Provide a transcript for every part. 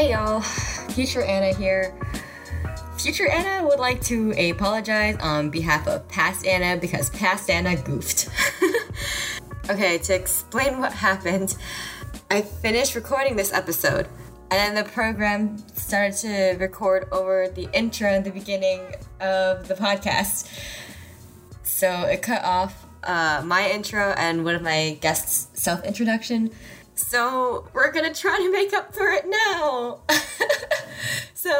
Hey y'all, Future Anna here. Future Anna would like to apologize on behalf of Past Anna because Past Anna goofed. Okay, to explain what happened, I finished recording this episode, and then the program started to record over the intro at the beginning of the podcast. So it cut off my intro and one of my guests' self-introduction. So we're going to try to make up for it now. So,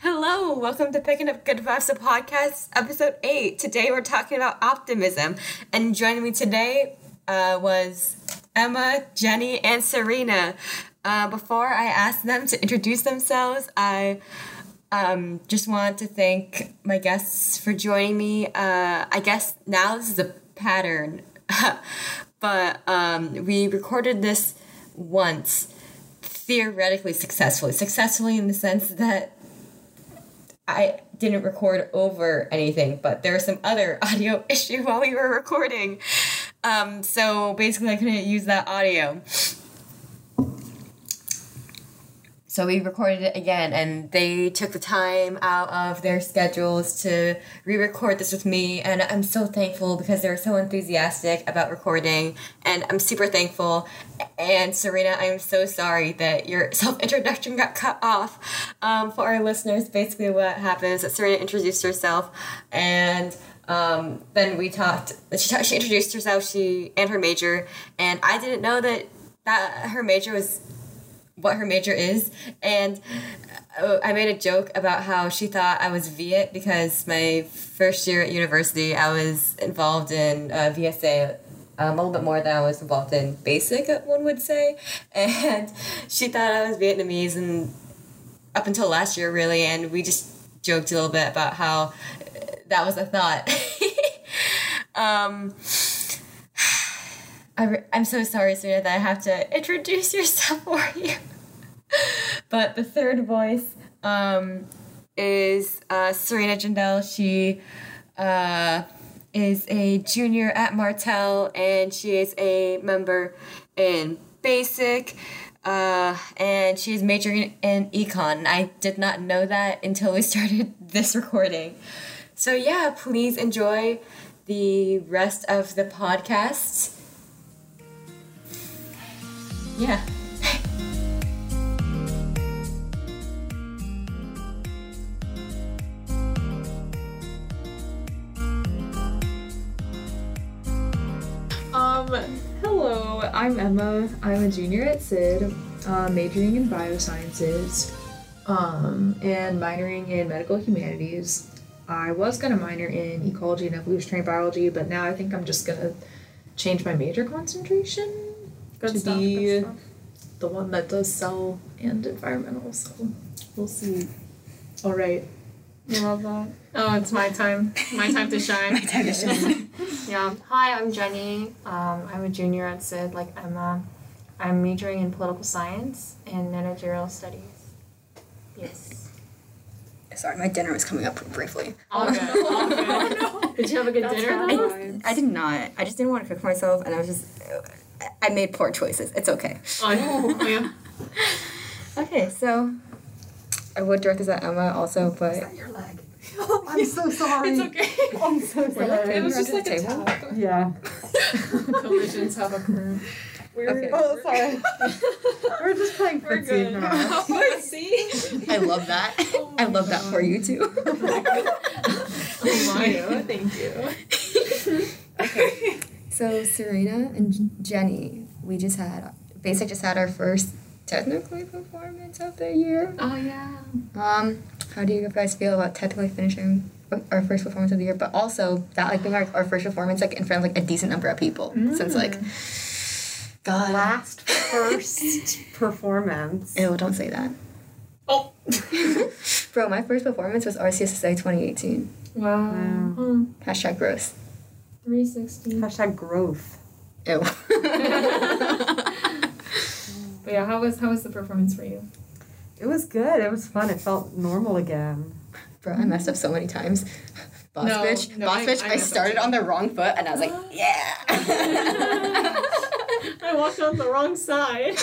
hello, welcome to Picking Up Good Vibes, the podcast, episode 8. Today we're talking about optimism. And joining me today was Emma, Jenny, and Serena. Before I ask them to introduce themselves, I just want to thank my guests for joining me. I guess now this is a pattern. But we recorded this once, theoretically successfully. Successfully in the sense that I didn't record over anything, but there was some other audio issue while we were recording. So basically I couldn't use that audio. So we recorded it again, and they took the time out of their schedules to re-record this with me, and I'm so thankful because they were so enthusiastic about recording, and I'm super thankful. And Serena, I'm so sorry that your self-introduction got cut off. For our listeners, basically what happened is that Serena introduced herself, and then we talked. She introduced herself, she and her major, and I didn't know that her major was what her major is, and I made a joke about how she thought I was Viet because my first year at university I was involved in VSA a little bit more than I was involved in BASIC, one would say, and she thought I was Vietnamese and up until last year really, and we just joked a little bit about how that was a thought. I'm so sorry, Serena, that I have to introduce yourself for you. But the third voice is Serena Jindal. She is a junior at Martell, and she is a member in BASIC, and she is majoring in econ. I did not know that until we started this recording. So yeah, please enjoy the rest of the podcast. Yeah. Hello, I'm Emma. I'm a junior at SID, majoring in biosciences, and minoring in medical humanities. I was gonna minor in ecology and evolutionary biology, but now I think I'm just gonna change my major concentration to be the one that does cell and environmental, so we'll see. All right. I love that. Oh, it's my time. My time to shine. My time to shine. Yeah. Hi, I'm Jenny. I'm a junior at SID, like Emma. I'm majoring in political science and managerial studies. Yes. Sorry, my dinner was coming up briefly. All good. All good. Oh, no. Did you have a good dinner? I did not. I just didn't want to cook for myself, and I was just... I made poor choices. It's okay. I know. Oh, yeah. Okay, so I would direct this at Emma also, but... Is that your leg? I'm so sorry. It's okay. I'm so sorry. It was just like a table. Yeah. Collisions have occurred. Oh, sorry. We're just playing Fancy now. Fancy? I love that. Oh, I love God. That for you, too. Oh, my God. Thank you. Okay. So Serena and Jenny, we just had our first technically performance of the year. Oh yeah. How do you guys feel about technically finishing our first performance of the year, but also that like being our first performance like in front of like a decent number of people since like God last first performance. Ew, don't say that. Oh. Bro, my first performance was RCSSA 2018. Wow. Hashtag gross. 360. Hashtag growth. Ew. But yeah, how was the performance for you? It was good. It was fun. It felt normal again. Bro, I messed up so many times. I started on the wrong foot, and I was like, yeah. I walked on the wrong side.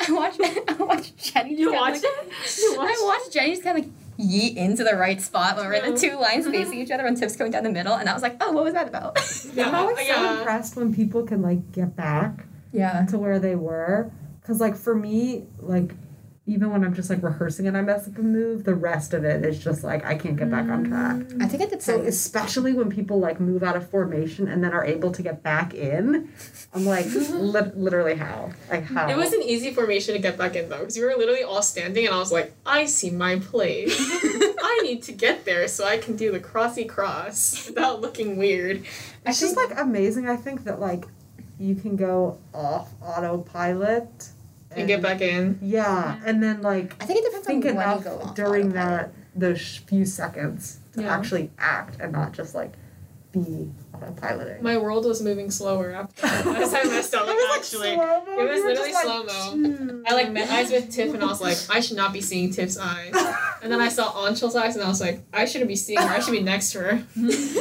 I watched Jenny. You watch like, it? You watch? I watched Jenny just kind of like yeet into the right spot when we're in the two lines facing each other and Tips going down the middle, and I was like, oh, what was that about? Yeah. I'm always so impressed when people can like get back to where they were, because like for me, like even when I'm just like rehearsing and I mess up a move, the rest of it is just like I can't get back on track. I think at the time, so especially when people like move out of formation and then are able to get back in, I'm like literally how? Like how? It was an easy formation to get back in though, because we were literally all standing and I was like, I see my place. I need to get there so I can do the crossy cross without looking weird. It's just like amazing. I think that like you can go off autopilot. And get back in. Yeah, and then like I think it depends on when you go off during that those few seconds to actually act and not just like be autopiloting. My world was moving slower after that. Last time I saw it actually. Like it was literally like, slow mo. I like met eyes with Tiff and I was like, I should not be seeing Tiff's eyes. And then I saw Anshul's eyes and I was like, I shouldn't be seeing her. I should be next to her.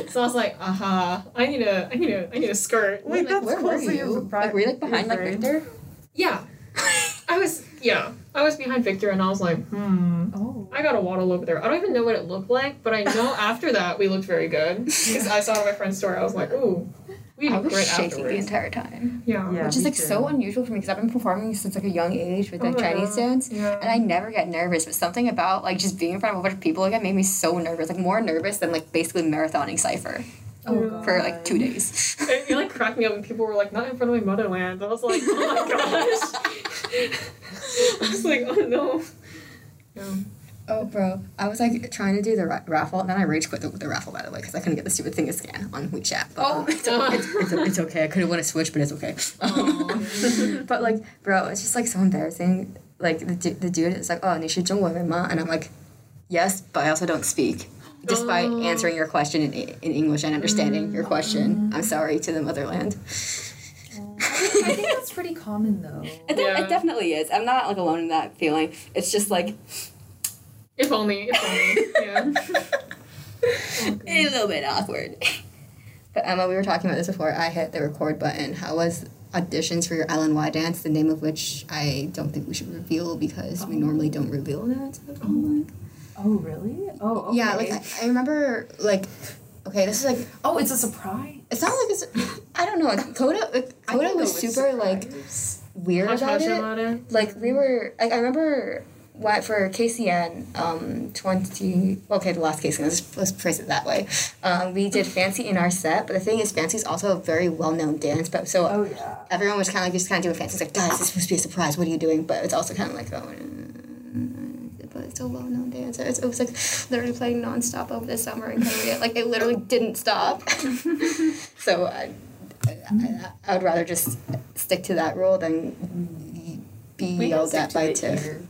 So I was like, aha, I need a skirt. Wait, that's where were you? Like were you like behind like Victor? Yeah. I was behind Victor and I was like, I gotta waddle over there. I don't even know what it looked like, but I know after that we looked very good because I saw my friend's story. I was like, ooh, we did great afterwards. I was shaking the entire time. Yeah, which is like so unusual for me because I've been performing since like a young age with like Chinese dance, and I never get nervous. But something about like just being in front of a bunch of people again made me so nervous, like more nervous than like basically marathoning Cypher. Oh, for like 2 days. It like cracked me up when people were like, not in front of my motherland. I was like, oh my gosh. I was like, oh no. Yeah. Oh bro, I was like trying to do the raffle, and then I rage quit the raffle by the way because I couldn't get the stupid thing to scan on WeChat. But, it's okay. I couldn't win a Switch, but it's okay. But like, bro, it's just like so embarrassing. Like the dude is like, oh, 你是中文人吗? And I'm like, yes, but I also don't speak. Despite answering your question in English and understanding your question, I'm sorry to the motherland. I think that's pretty common though. It definitely is. I'm not like alone in that feeling. It's just like, if only, a little bit awkward. But Emma, we were talking about this before I hit the record button. How was auditions for your LNY dance? The name of which I don't think we should reveal because we normally don't reveal that to the public. Oh, really? Oh, okay. Yeah, like, I remember, like, okay, this is, like... Oh, it's a surprise? It's not like it's... I don't know. Like, Coda was super, like, weird about it. Like, we were... Like, I remember for KCN, the last KCN, let's phrase it that way. We did Fancy in our set, but the thing is, Fancy is also a very well-known dance, but so... Oh, yeah. Everyone was kind of, like, just kind of doing Fancy. It's like, guys, this is supposed to be a surprise. What are you doing? But it's also kind of like, but it's a well-known dancer. It was like literally playing non-stop over the summer in Korea. Like it literally didn't stop. So I would rather just stick to that rule than be yelled at by Tiff.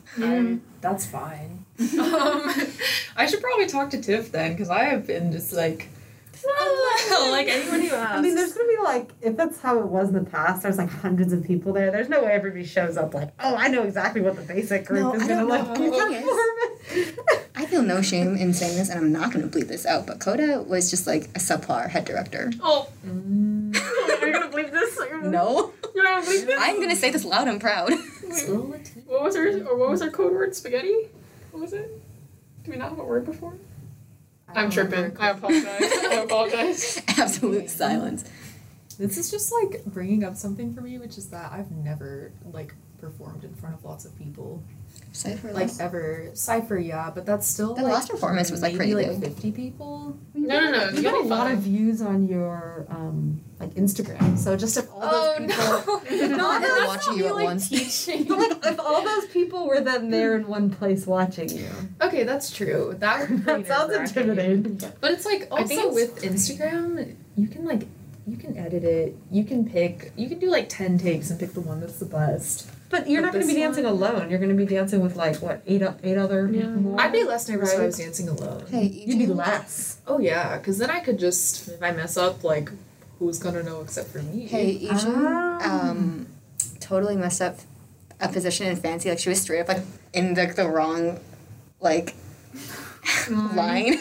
That's fine. I should probably talk to Tiff then because I have been just like... like anyone who asks. I mean, there's going to be like, if that's how it was in the past, there's like hundreds of people there. There's no way everybody shows up like, oh, I know exactly what the basic group is going to like. I feel no shame in saying this, and I'm not going to bleep this out, but Coda was just like a subpar head director. Oh. Are you going to bleep this? No. You're not going to bleep this? I'm going to say this loud and proud. What was our code word? Spaghetti? What was it? Did we not have a word before? I'm tripping. I apologize. Absolute silence. This is just, like, bringing up something for me, which is that I've never, like, performed in front of lots of people. Cypher? Like, ever. Cypher, yeah, but that's still, the last performance was, like, pretty big. Maybe, like, 50 people? No. You got a lot of views on your, like, Instagram, so just if all those people... No. Not watching you at like once. Teaching. But, like, if all those people were then there in one place watching you. Okay, that's true. That would be that sounds intimidating. But it's, like, also I think with Instagram, you can, like... You can edit it. You can do like 10 takes and pick the one that's the best. But you're not going to be dancing alone. You're going to be dancing with like, what, eight other people? I'd be less nervous if I was dancing alone. Hey, you'd be less. Oh, yeah, because then I could just, if I mess up, like, who's going to know except for me? Hey, Ijun totally messed up a position in Fancy. Like, she was straight up like in the wrong, like, line.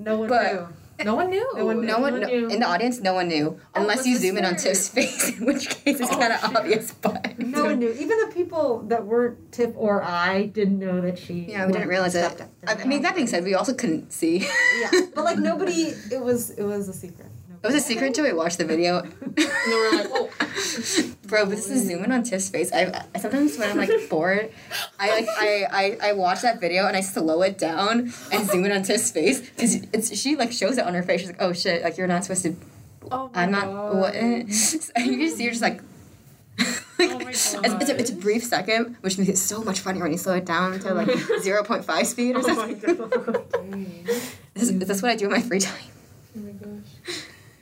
No one knew. No one knew. No one knew. In the audience, no one knew. Unless you zoom in on Tiff's face, in which case it's kind of obvious. But no one knew. Even the people that weren't Tiff or I didn't know that she. Yeah, we didn't realize it. I mean, that being said, we also couldn't see. Yeah, but like nobody. It was a secret. It was a secret until we watched the video. And we were like, oh. Bro, this is zooming on Tiff's face. I sometimes when I'm like bored, I watch that video and I slow it down and zoom in on Tiff's face because she like shows it on her face. She's like, oh shit, like you're not supposed to. Oh my God. What? And you just see her just like. Like, oh my God. It's a brief second, which makes it so much funnier when you slow it down to like 0.5 speed or something. Oh my God. That's what I do in my free time. Oh my gosh.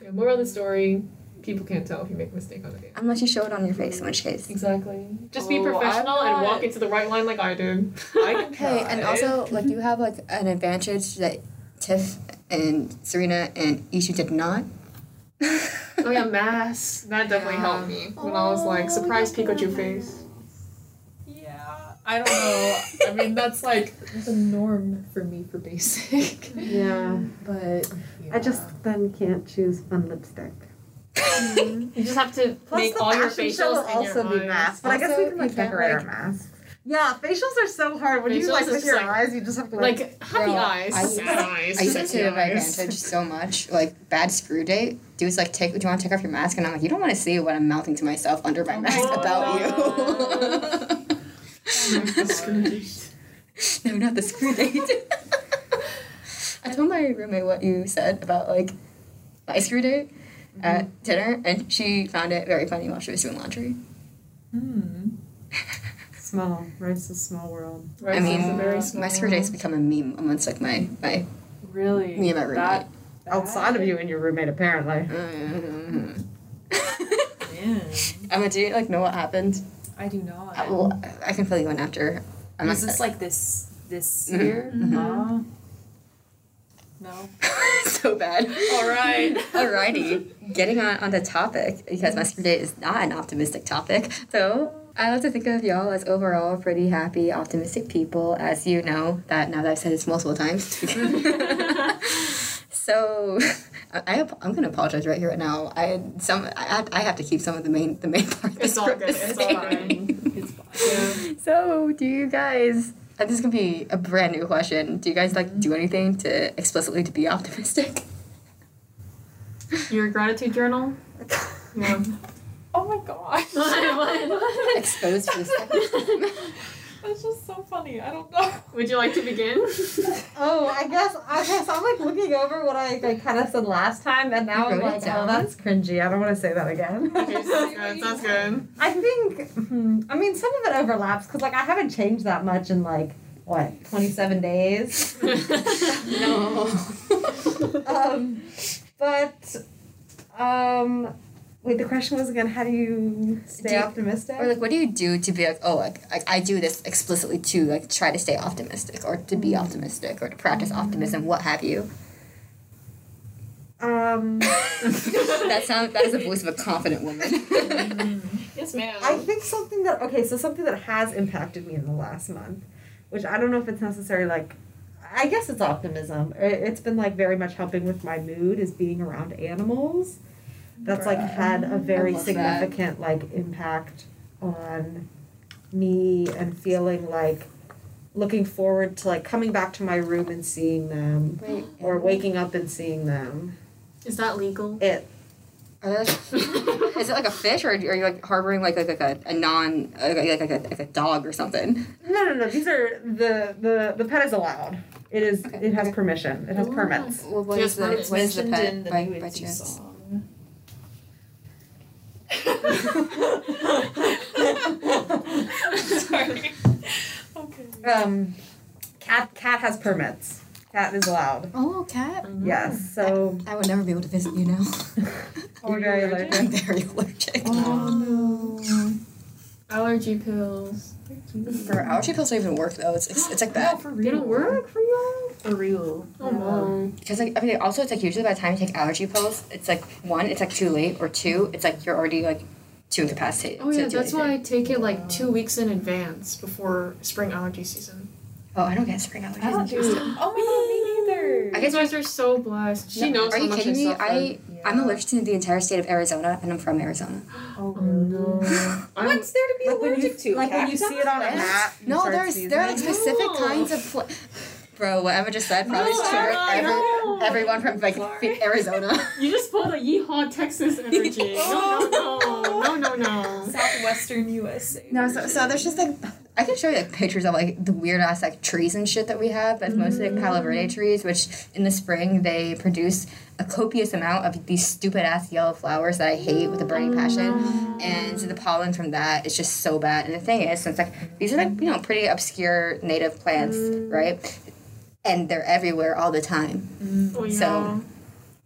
Yeah, moral of the story, people can't tell if you make a mistake on the game. Unless you show it on your face, in which case. Exactly. Just be professional and walk into the right line like I do. I can try. Hey, and also, like, you have, like, an advantage that Tiff and Serena and Ishu did not. Oh, yeah, mass. That definitely helped me when I was, like, surprise Pikachu face. Yeah. I don't know. I mean, that's, like, the norm for me for BASIC. Yeah. But... I just then can't choose fun lipstick. Mm-hmm. You just have to make all your facials and also your be masks. But also, I guess we can like decorate our masks. Yeah, facials are so hard. When you like with your eyes, you just have to like happy eyes. I used to my advantage so much. Like bad screw date. Dude's like, do you want to take off your mask? And I'm like, you don't want to see what I'm mouthing to myself under my mask about you. Oh, screw date. No, not the screw date. I told my roommate what you said about, like, my screw date at dinner, and she found it very funny while she was doing laundry. Mm. Small. Rice is a small world. Rice is a very small my screw date's become a meme amongst, like, my... Really? Me and my roommate. Outside of you and your roommate, apparently. Mm-hmm. Yeah. Emma, do you, like, know what happened? I do not. Well, I can fill you in after. Was this, like, this year? Mm-hmm. Mm-hmm. No. So bad. All right. Alrighty. Getting on the topic, because my screw date is not an optimistic topic. So I like to think of y'all as overall pretty happy, optimistic people, as you know that now that I've said this multiple times. So I'm going to apologize right now. I have to keep some of the main part. It's all good. It's all fine. It's fine. Yeah. So do you guys... This is going to be a brand new question. Do you guys, like, do anything to explicitly to be optimistic? Your gratitude journal? Yeah. Oh, my gosh. What? Exposed for a second. That's just so funny. I don't know. Would you like to begin? I guess I'm, like, looking over what I kind of said last time, and now I'm like, that's cringy. I don't want to say that again. Okay, sounds good. I think, some of it overlaps, because, like, I haven't changed that much in, like, what, 27 days? No. Wait, the question was again, how do you stay optimistic? Or, like, what do you do to be like, oh, like, I do this explicitly to, like, try to stay optimistic or to be optimistic or to practice optimism, what have you? That is the voice of a confident woman. Yes, ma'am. I think something that has impacted me in the last month, which I don't know if it's necessarily, like, I guess it's optimism. It's been, like, very much helping with my mood is being around animals. That's, like, had a very significant, like, impact on me and feeling, like, looking forward to, like, coming back to my room and seeing them. Wait, or waking up and seeing them. Is that legal? Is it, like, a fish, or are you, like, harboring, like a dog or something? No. These are... The pet is allowed. It is... Okay. It has permission. It has permits. Well, what is the pet by chance? Sorry. Okay. Cat has permits. Cat is allowed. Oh, cat. Mm-hmm. Yes. So I would never be able to visit you now. Are you very allergic? I'm very allergic. Oh no. Allergy pills. For allergy pills don't even work though. It's like that. No, for real. They don't work for you. For real. Oh no. Because like I mean, also it's like usually by the time you take allergy pills, it's like one, it's like too late, or two, it's like you're already like too incapacitated. Oh yeah, that's why I take it like 2 weeks in advance before spring allergy season. Oh, I don't get spring allergies. I don't do. Oh my god, me neither. I guess why we're so blessed. She knows. Are you kidding me? I'm allergic to the entire state of Arizona, and I'm from Arizona. Oh no! What's there to be allergic to? Like when you see it on a map. No, there are like specific kinds of. Bro, what Emma just said probably triggered everyone from like Arizona. You just pulled a yeehaw Texas energy. No. Southwestern USA. No, so there's just like. I can show you, like, pictures of, like, the weird-ass, like, trees and shit that we have, but it's mostly, like, Palo Verde trees, which, in the spring, they produce a copious amount of these stupid-ass yellow flowers that I hate with a burning passion, and the pollen from that is just so bad. And the thing is, since, like, these are, like, you know, pretty obscure native plants, right? And they're everywhere all the time. Oh, yeah. So,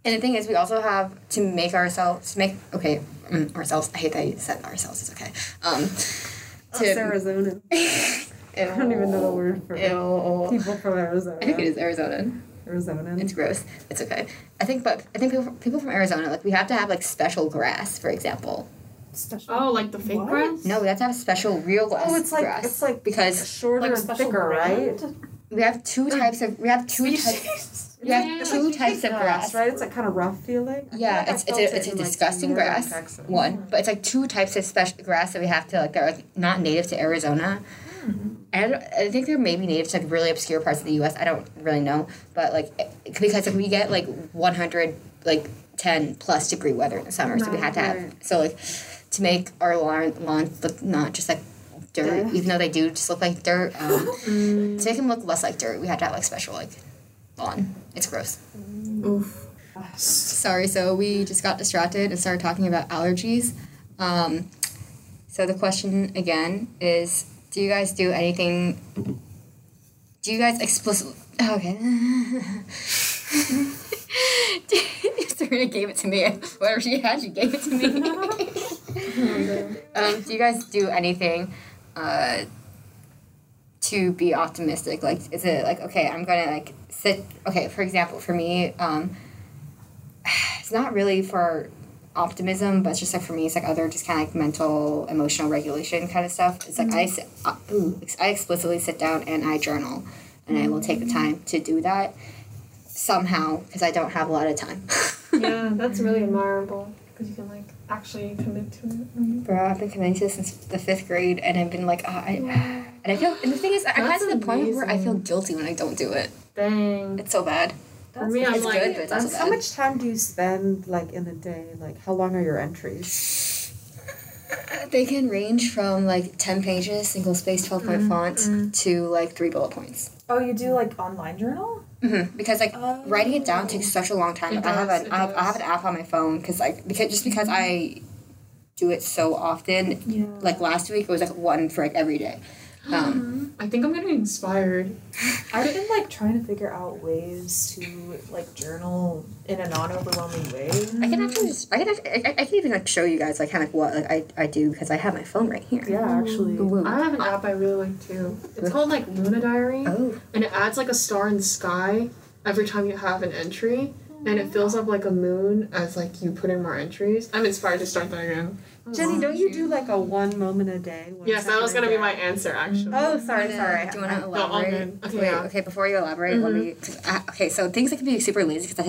and the thing is, we also have to make ourselves, I hate that you said ourselves, it's okay, Arizona. I don't even know the word for people from Arizona. I think it is Arizonan. It's gross. It's okay. I think people from Arizona, like, we have to have, like, special grass, for example. Special? Oh, like the fake grass? No, we have to have special real grass. Oh, it's like because shorter, like, and thicker, right? We have two types of grass, right? It's like kind of rough feeling. Yeah, it's a disgusting grass. One, but it's like two types of special grass that we have to, like, they're, like, not native to Arizona. I think they're maybe native to, like, really obscure parts of the U.S. I don't really know, but, like, because, like, we get, like, 110 plus degree weather in the summer, so we had to have to make our lawns look not just like dirt, even though they do just look like dirt. To make them look less like dirt, we had to have, like, special, like. On. It's gross. Oof. Sorry, so we just got distracted and started talking about allergies. So the question again is, do you guys do anything... Do you guys explicitly... Okay. Serena gave it to me. Whatever she had, she gave it to me. Do you guys do anything... to be optimistic? Like, is it like, okay, I'm gonna, like, sit, okay, for example, for me, it's not really for optimism, but it's just, like, for me, it's, like, other just kind of, like, mental, emotional regulation kind of stuff. It's, like, I explicitly sit down and I journal, and I will take the time to do that somehow, because I don't have a lot of time. Yeah, that's really admirable, because you can, like, actually commit to it. Bro, I've been committing to this since the 5th grade, and I've been, like, and I feel, and the thing is, I'm at the point where I feel guilty when I don't do it. Dang. It's so bad. For me, I'm like, good, but it's so bad. How much time do you spend, like, in a day? Like, how long are your entries? They can range from, like, 10 pages, single space, 12-point font, to, like, 3 bullet points. Oh, you do, like, online journal? Mm-hmm. Because, like, writing it down takes such a long time. I have an app on my phone, because I do it so often. Yeah. Like, last week, it was, like, one for, like, every day. I think I'm getting inspired. I've been, like, trying to figure out ways to, like, journal in a non-overwhelming way. I can even, like, show you guys, like, kind of what, like, I do, because I have my phone right here. Yeah, actually. I have an app I really like too. It's called, like, Luna Diary. Oh. And it adds, like, a star in the sky every time you have an entry. And it fills up, like, a moon as, like, you put in more entries. I'm inspired to start that again. Jenny, don't you do, like, a one moment a day? Yes, that was going to be my answer, actually. Oh, sorry. Do you want to elaborate? No, all good. Okay, okay, before you elaborate, let me... Okay, so things that can be super lazy, because I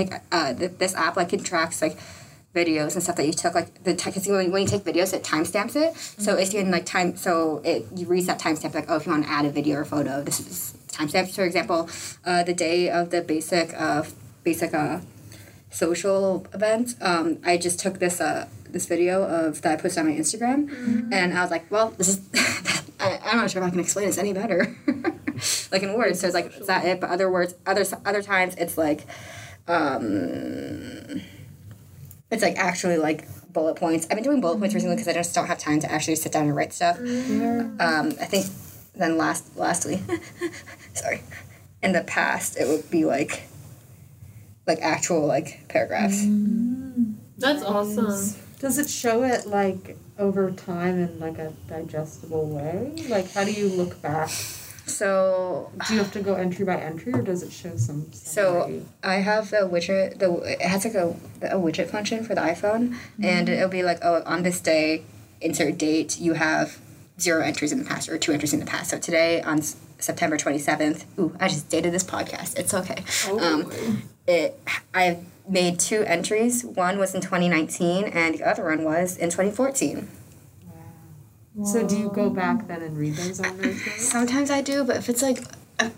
think this app, like, it tracks, like, videos and stuff that you took, like, when you take videos, it timestamps it. Mm-hmm. So if you can, like, you read that timestamp, like, oh, if you want to add a video or photo, this is timestamps. For example, the day of the basic social event, I just took this video of that I posted on my Instagram, and I was like, well, this is I'm not sure if I can explain this any better, like, in words. So it's like, is that it? But other words, other times, it's like, it's like actually, like, bullet points. I've been doing bullet points recently because I just don't have time to actually sit down and write stuff. I think then lastly, sorry, in the past it would be like actual, like, paragraphs. That's awesome. Does it show it, like, over time in, like, a digestible way? Like, how do you look back? So do you have to go entry by entry, or does it show some? So I have the widget. It has, like, a widget function for the iPhone, and it'll be like, oh, on this day, insert date, you have zero entries in the past or two entries in the past. So today on September 27th, ooh, I just dated this podcast. It's okay. I made two entries. One was in 2019 and the other one was in 2014. Wow. So do you go back then and read those on those days? Sometimes I do, but if it's like,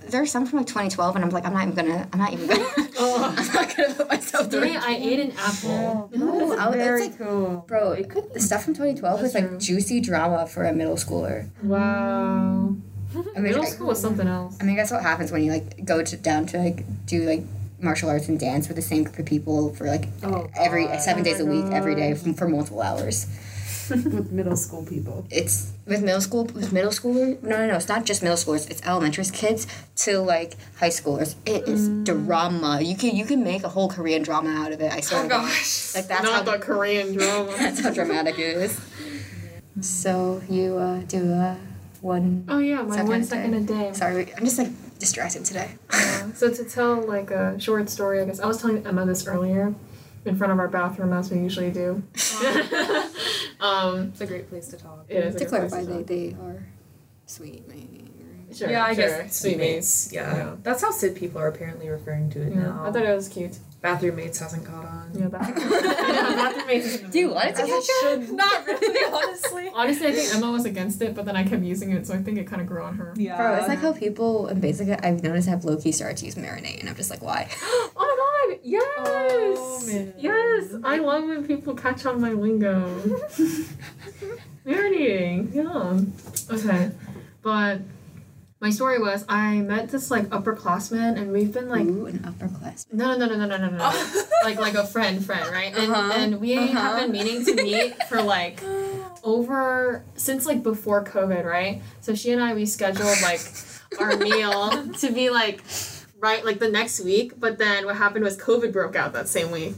there's some from like 2012 and I'm like, I'm not even gonna I'm not gonna put myself through. I ate an apple. Very it's like, cool. Bro, it could, the stuff from 2012 was like juicy drama for a middle schooler. Wow. Middle school was something else. I mean, that's what happens when you like go to down to like do like martial arts and dance with the same group of people for like every 7 days a week, every day for multiple hours. With middle school people. It's with middle schoolers. No. It's not just middle schoolers. It's elementary kids to like high schoolers. It is drama. You can make a whole Korean drama out of it. I swear. Oh gosh. Like that's not the Korean drama. That's how dramatic it is. So you do one. Oh yeah, my one second a day. Sorry, I'm just like distracted today. So to tell like a short story, I guess I was telling Emma this earlier. In front of our bathroom, as we usually do. It's a great place to talk. It is. To clarify, they are sweet mates. Sure, yeah, I guess sweet mates. Yeah, that's how SID people are apparently referring to it now. I thought it was cute. Bathroom mates hasn't caught on. Yeah, bathroom mates. Do you want it to catch on? Not really, honestly. Honestly, I think Emma was against it, but then I kept using it, so I think it kind of grew on her. Yeah, bro, it's like how people in BASIC I've noticed have low key started to use marinate, and I'm just like, why? Yes! Oh, yes! I love when people catch on my lingo. Marinating, yeah. Okay, but my story was I met this like upperclassman and we've been like. Ooh, an upperclassman. No. Oh. Like a friend, right? And we have been meaning to meet for like over since like before COVID, right? So she and I we scheduled like our meal to be like. Right, like the next week, but then what happened was COVID broke out that same week.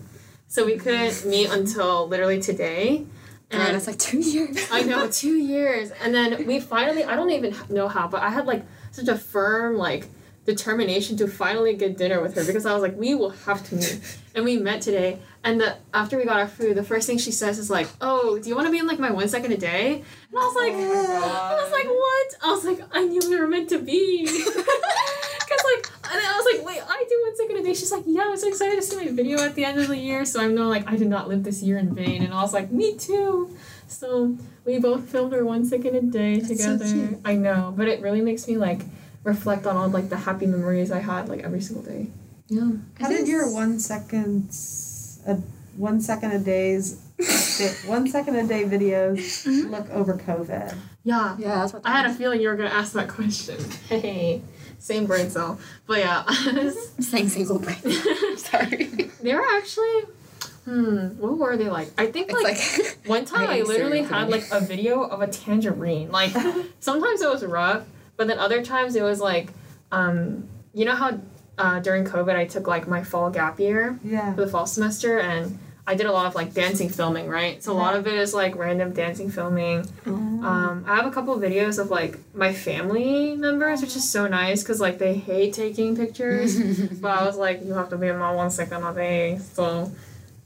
So we couldn't meet until literally today. And God, that's like 2 years. I know, 2 years. And then we finally, I don't even know how, but I had like such a firm like determination to finally get dinner with her because I was like, we will have to meet. And we met today. And after we got our food, the first thing she says is like, "Oh, do you want to be in like my 1 second a day?" And I was like, what? I was like, I knew we were meant to be. And then I was like, wait, I do 1 second a day. She's like, yeah, I'm so excited to see my video at the end of the year. So I'm like, I did not live this year in vain. And I was like, me too. So we both filmed our 1 second a day together. So I know, but it really makes me like reflect on all like the happy memories I had like every single day. Yeah. How did your 1 second a days, 1 second a day videos look over COVID? Yeah. That's what I had a feeling you were gonna ask that question. Hey. Same brain cell. But yeah. Same single brain. Sorry. They were actually... what were they like? I think like one time I literally had like a video of a tangerine. Like sometimes it was rough, but then other times it was like... you know how during COVID I took like my fall gap year for the fall semester and I did a lot of like dancing filming, right? So a lot of it is like random dancing filming. I have a couple of videos of like my family members, which is so nice because like they hate taking pictures. But I was like, you have to be in my 1 second a day. So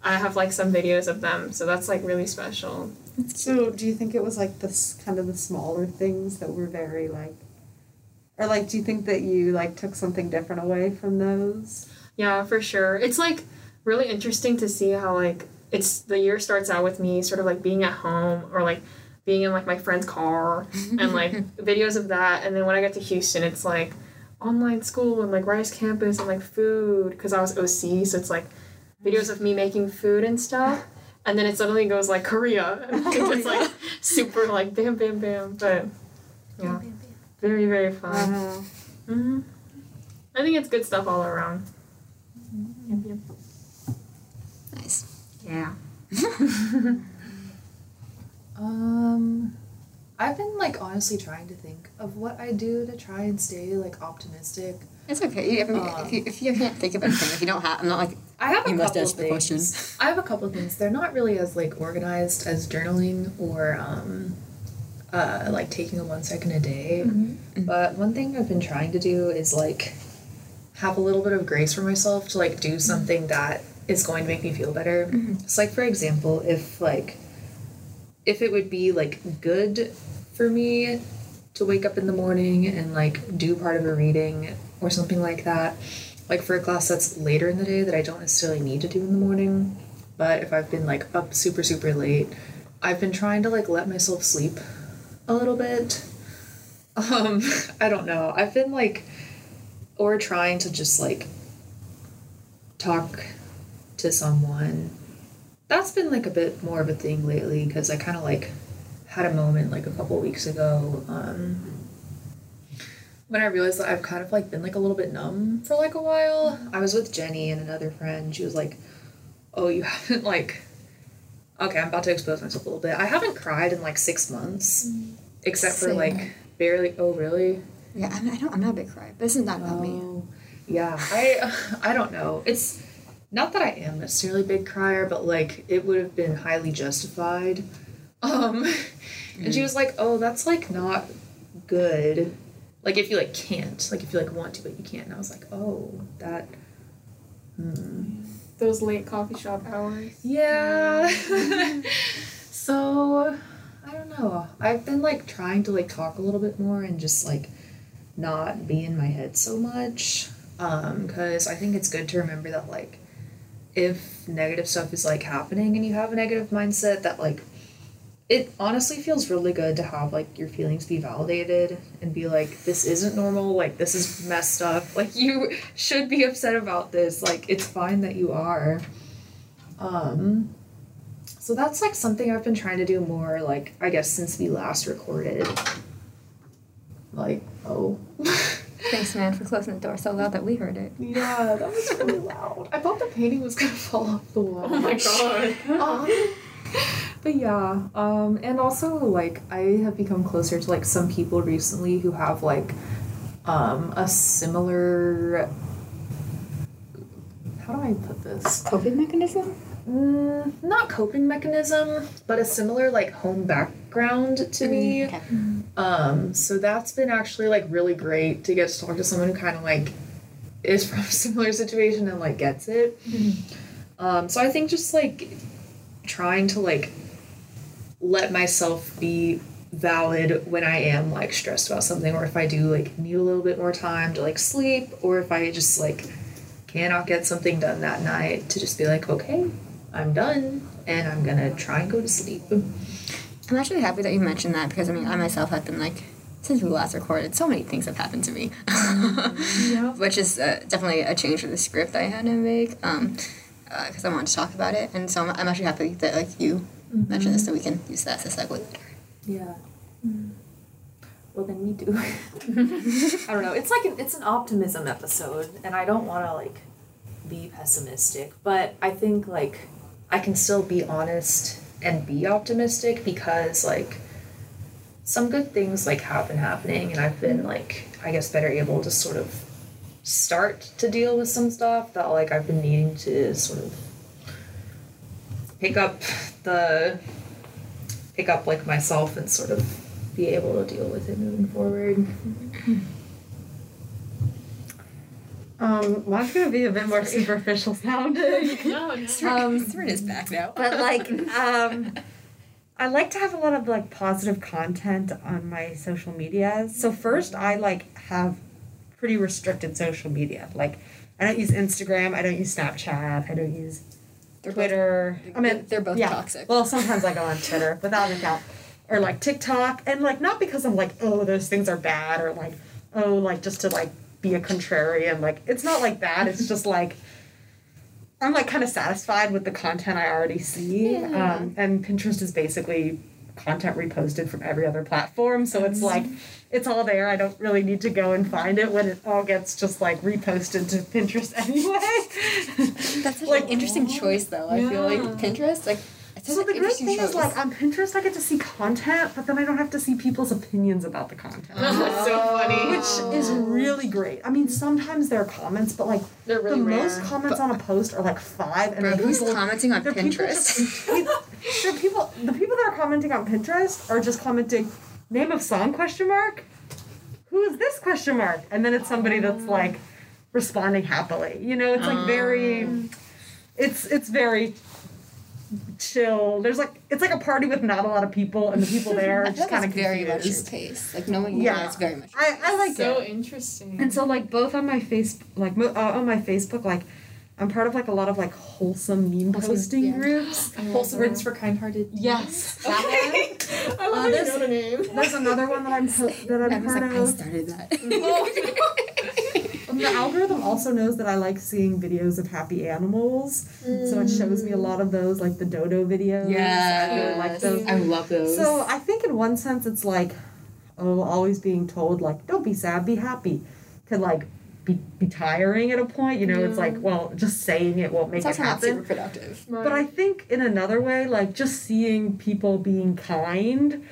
I have like some videos of them. So that's like really special. So do you think it was like this kind of the smaller things that were very like, or like, do you think that you like took something different away from those? Yeah, for sure. It's like really interesting to see how like it's the year starts out with me sort of like being at home or like being in like my friend's car and like videos of that, and then when I get to Houston it's like online school and like Rice Campus and like food because I was OC, so it's like videos of me making food and stuff, and then it suddenly goes like Korea and it's like super like bam bam bam, but yeah, very very fun. I think it's good stuff all around. Nice. Yeah. I've been like honestly trying to think of what I do to try and stay like optimistic. It's okay. If you can't think of anything, if you don't have, I'm not like I have a you must ask the question. I have a couple of things. They're not really as like organized as journaling or like taking a 1 second a day. But one thing I've been trying to do is like have a little bit of grace for myself to like do something that is going to make me feel better. It's like for example, if it would be like good for me to wake up in the morning and like do part of a reading or something like that, like for a class that's later in the day that I don't necessarily need to do in the morning. But if I've been like up super, super late, I've been trying to like let myself sleep a little bit. I don't know. I've been like, or trying to just like talk to someone. That's been like a bit more of a thing lately because I kind of like had a moment like a couple weeks ago when I realized that I've kind of like been like a little bit numb for like a while. I was with Jenny and another friend. She was like, oh, you haven't like, okay, I'm about to expose myself a little bit. I haven't cried in like 6 months except for like barely. Oh, really? Yeah, I'm not a big crier. This is not about me. Yeah, I don't know. It's not that I am necessarily a big crier, but like it would have been highly justified. And she was like, "Oh, that's like not good. Like if you like can't, like if you like want to but you can't." And I was like, "Oh, that." Those late coffee shop hours. Yeah. So I don't know. I've been like trying to like talk a little bit more and just like not be in my head so much, because I think it's good to remember that like if negative stuff is like happening and you have a negative mindset, that like it honestly feels really good to have like your feelings be validated and be like, this isn't normal, like this is messed up, like you should be upset about this, like it's fine that you are. So that's like something I've been trying to do more, like I guess since we last recorded. Like, oh. Thanks, man, for closing the door so loud that we heard it. Yeah, that was really loud. I thought the painting was gonna fall off the wall. Oh my god. But yeah, and also like I have become closer to like some people recently who have like a similar. How do I put this? Coping mechanism. Not coping mechanism, but a similar like home background to me. Okay. So that's been actually like really great to get to talk to someone who kind of like is from a similar situation and like gets it. So I think just like trying to like let myself be valid when I am like stressed about something, or if I do like need a little bit more time to like sleep, or if I just like cannot get something done that night, to just be like, okay, I'm done and I'm gonna try and go to sleep. I'm actually happy that you mentioned that, because I mean, I myself have been like, since we last recorded, so many things have happened to me. Yeah. Which is definitely a change for the script I had to make, because I wanted to talk about it. And so I'm actually happy that like you mentioned this, so we can use that as a segue later. Yeah. Well, then we do. I don't know. It's like it's an optimism episode, and I don't want to like be pessimistic, but I think like I can still be honest and be optimistic, because like some good things like have been happening, and I've been like, I guess, better able to sort of start to deal with some stuff that like I've been needing to sort of pick up like myself and sort of be able to deal with it moving forward. Mine's gonna be a bit more superficial sounding. No. Stern is back now. But like, I like to have a lot of like positive content on my social media. So first, I like have pretty restricted social media. Like, I don't use Instagram. I don't use Snapchat. I don't use Twitter. They're both toxic. Well, sometimes I go on Twitter without an account, or like TikTok, and like not because I'm like, oh, those things are bad, or like, oh, like just to like be a contrarian. Like, it's not like that. It's just like I'm like kind of satisfied with the content I already see. Yeah. And Pinterest is basically content reposted from every other platform, so it's like it's all there. I don't really need to go and find it when it all gets just like reposted to Pinterest anyway. That's such like an interesting choice, though. I feel like Pinterest, like. So the great thing is, like, on Pinterest, I get to see content, but then I don't have to see people's opinions about the content. That's so funny. Which is really great. I mean, sometimes there are comments, but, like, they're really rare. Most comments on a post are, like, 5. And who's commenting on Pinterest? The people that are commenting on Pinterest are just commenting, name of song, ? Who is this, ? And then it's somebody that's, like, responding happily. You know, it's, like, very... It's very... chill. There's like, it's like a party with not a lot of people, and the people there are just kind of very much your pace. Like knowing you guys very much. I like so it. Interesting. And so like both on my face, like on my Facebook, like I'm part of like a lot of like wholesome meme posting groups. Wholesome words for kind-hearted. Yes. Okay. I love you know the name. There's another one that I'm part of. I started that. The algorithm also knows that I like seeing videos of happy animals, so it shows me a lot of those, like the dodo videos. Yeah, I really like those. I love those. So I think in one sense it's like, oh, always being told like don't be sad, be happy, could like be tiring at a point. You know, it's like, well, just saying it won't make it happen. Not super productive. Right. But I think in another way, like just seeing people being kind,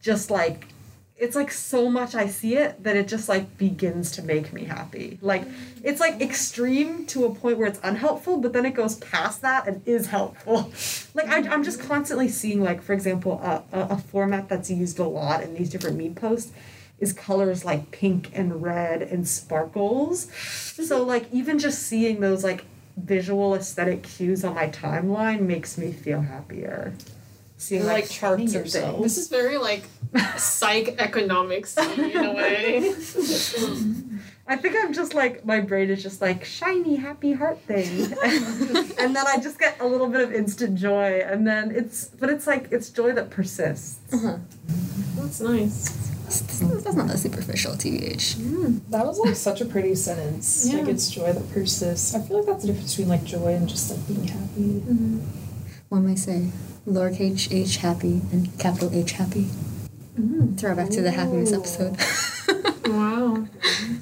just like. It's like so much I see it that it just like begins to make me happy. Like it's like extreme to a point where it's unhelpful, but then it goes past that and is helpful. Like I'm just constantly seeing like, for example, a format that's used a lot in these different meme posts is colors like pink and red and sparkles. So like even just seeing those like visual aesthetic cues on my timeline makes me feel happier. Seeing like charts or so. This is very like psych economics in a way. I think I'm just like, my brain is just like shiny happy heart thing. And then I just get a little bit of instant joy, and then it's like it's joy that persists. Uh-huh. That's nice. That's not that superficial, TBH. That was like such a pretty sentence. Yeah. Like it's joy that persists. I feel like that's the difference between like joy and just like being happy. Mm-hmm. One may say lowercase h happy and capital H happy. Throwback to the happiness episode. Wow.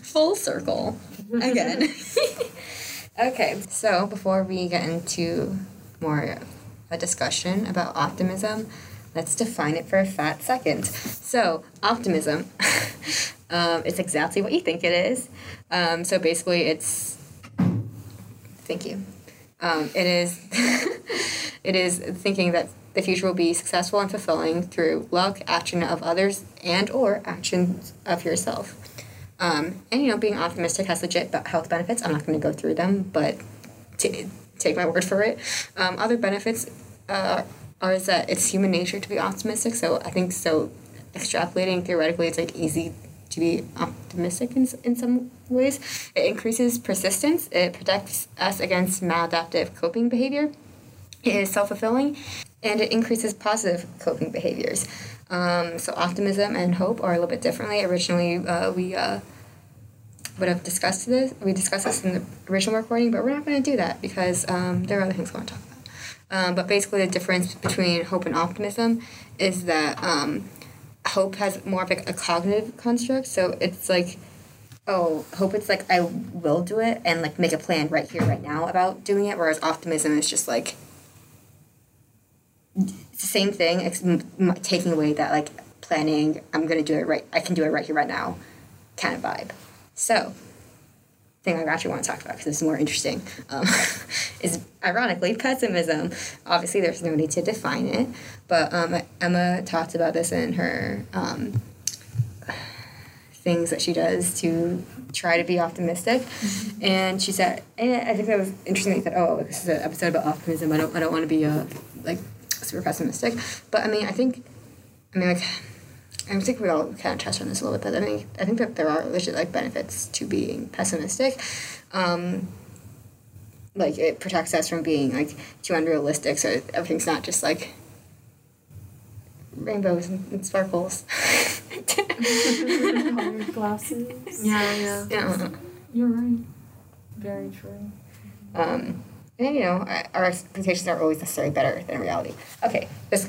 Full circle. Again. Okay, so before we get into more of a discussion about optimism, let's define it for a fat second. So, optimism, it's exactly what you think it is. So basically it's... Thank you. It is... It is thinking that the future will be successful and fulfilling through luck, action of others, and or actions of yourself. And, you know, being optimistic has legit health benefits. I'm not going to go through them, but take my word for it. Other benefits are that it's human nature to be optimistic. So I think so extrapolating theoretically, it's, like, easy to be optimistic in some ways. It increases persistence. It protects us against maladaptive coping behavior. It is self-fulfilling, and it increases positive coping behaviors. So optimism and hope are a little bit differently. Originally, we would have discussed this. We discussed this in the original recording, but we're not going to do that because there are other things we want to talk about. But basically, the difference between hope and optimism is that hope has more of a cognitive construct. So it's like, oh, hope it's like I will do it and like make a plan right here, right now about doing it. Whereas optimism is just like. It's the same thing, taking away that, like, planning, I'm going to do it right, I can do it right here, right now, kind of vibe. So, thing I actually want to talk about, because it's more interesting, is, ironically, pessimism. Obviously, there's no need to define it, but Emma talked about this in her things that she does to try to be optimistic, and she said, and I think that was interesting, that you said, oh, this is an episode about optimism, I don't want to be, like, super pessimistic, but I think we all kind of touched on this a little bit, but I think that there are legit like benefits to being pessimistic, like it protects us from being like too unrealistic, so everything's not just like rainbows and sparkles. Colored glasses. Yeah. You're right. Very true. And, you know, our expectations are always necessarily better than reality. Okay, this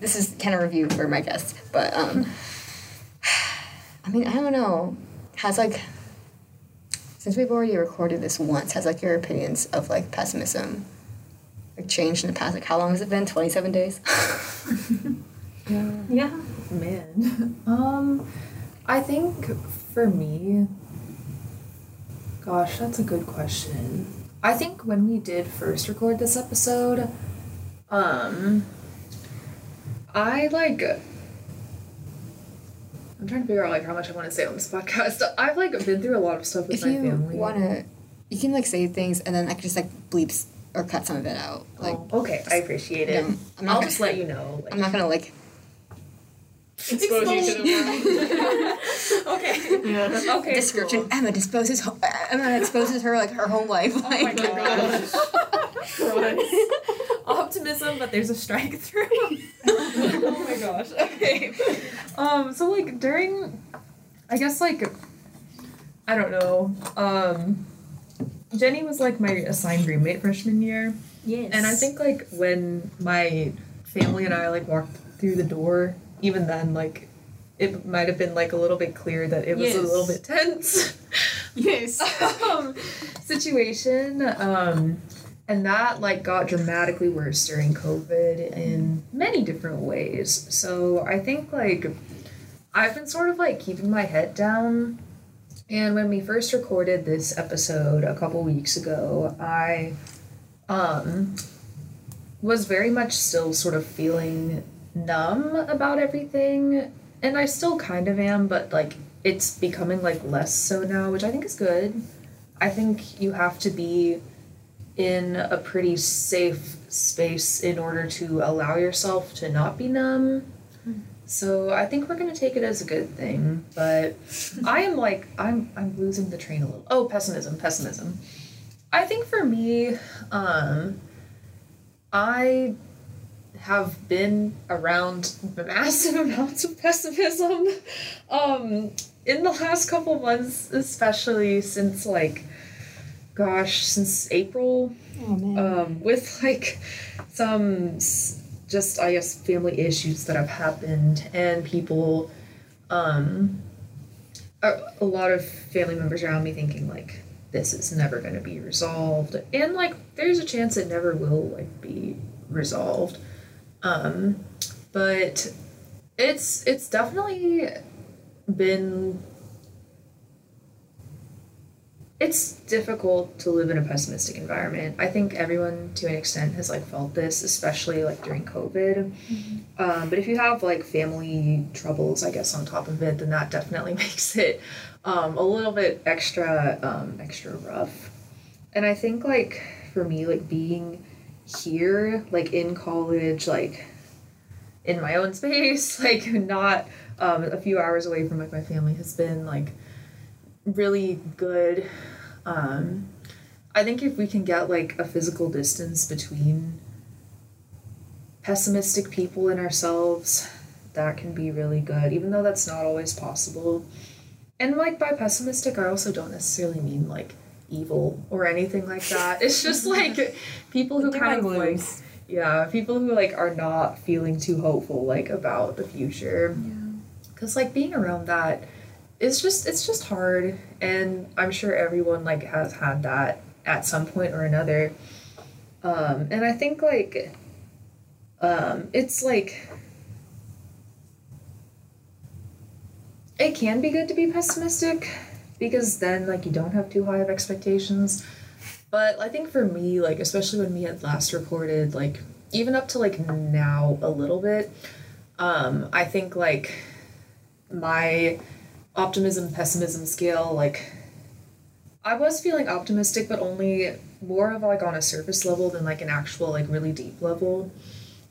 is kind of a review for my guests, but, I mean, I don't know. Has, like, since we've already recorded this once, has, like, your opinions of, like, pessimism, like, changed in the past? Like, how long has it been? 27 days? Yeah. Man. I think, for me, gosh, that's a good question. I think when we did first record this episode, I'm trying to figure out, like, how much I want to say on this podcast. I've, like, been throrough a lot of stuff with my family. If you want to, you can, like, say things, and then I can just, like, bleeps or cut some of it out. Like, oh, okay, I appreciate it. I'll just let you know. Like, I'm not gonna like expose you to the world. Okay. Yeah. Okay. Description: cool. Emma exposes her like her whole life. Oh like, my gosh. Optimism, but there's a strike through. Oh my gosh. Okay. So like during, I guess like, I don't know. Jenny was like my assigned roommate freshman year. Yes. And I think like when my family and I like walked through the door, even then like it might have been like a little bit clear that it was a little bit tense. Yes. Situation. And that like got dramatically worse during COVID in many different ways. So I think like I've been sort of like keeping my head down. And when we first recorded this episode a couple weeks ago, I was very much still sort of feeling numb about everything. And I still kind of am, but like it's becoming like less so now, which I think is good. I think you have to be in a pretty safe space in order to allow yourself to not be numb. So I think we're going to take it as a good thing, but I am like, I'm losing the train a little. Oh, pessimism. I think for me, I have been around massive amounts of pessimism in the last couple months, especially since like, gosh, since April, oh, man. With like some... just, I guess, family issues that have happened, and people, a lot of family members around me thinking, like, this is never going to be resolved, and, like, there's a chance it never will, like, be resolved, but it's definitely been, it's difficult to live in a pessimistic environment. I think everyone, to an extent, has, like, felt this, especially, like, during COVID. Mm-hmm. But if you have, like, family troubles, I guess, on top of it, then that definitely makes it a little bit extra rough. And I think, like, for me, like, being here, like, in college, like, in my own space, like, not a few hours away from, like, my family has been, like, really good. I think if we can get like a physical distance between pessimistic people and ourselves, that can be really good, even though that's not always possible. And like by pessimistic, I also don't necessarily mean like evil or anything like that. It's just like people who kind of like, yeah, people who like are not feeling too hopeful like about the future. Yeah. Because like being around that, it's just hard, and I'm sure everyone like has had that at some point or another. And I think like it's like it can be good to be pessimistic because then like you don't have too high of expectations. But I think for me, like especially when we had last recorded, like even up to like now a little bit, I think like my optimism pessimism scale, like I was feeling optimistic but only more of like on a surface level than like an actual like really deep level,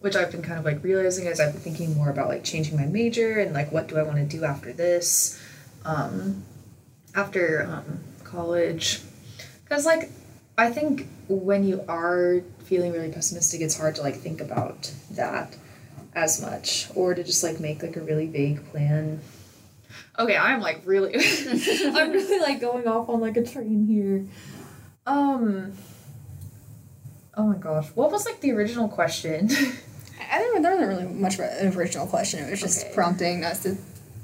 which I've been kind of like realizing as I've been thinking more about like changing my major and like what do I want to do after this, after college, because like I think when you are feeling really pessimistic it's hard to like think about that as much or to just like make like a really vague plan. Okay, I'm, like, really... I'm really, like, going off on, like, a train here. Oh, my gosh. What was, like, the original question? I don't know. There wasn't really much of an original question. It was just prompting us to...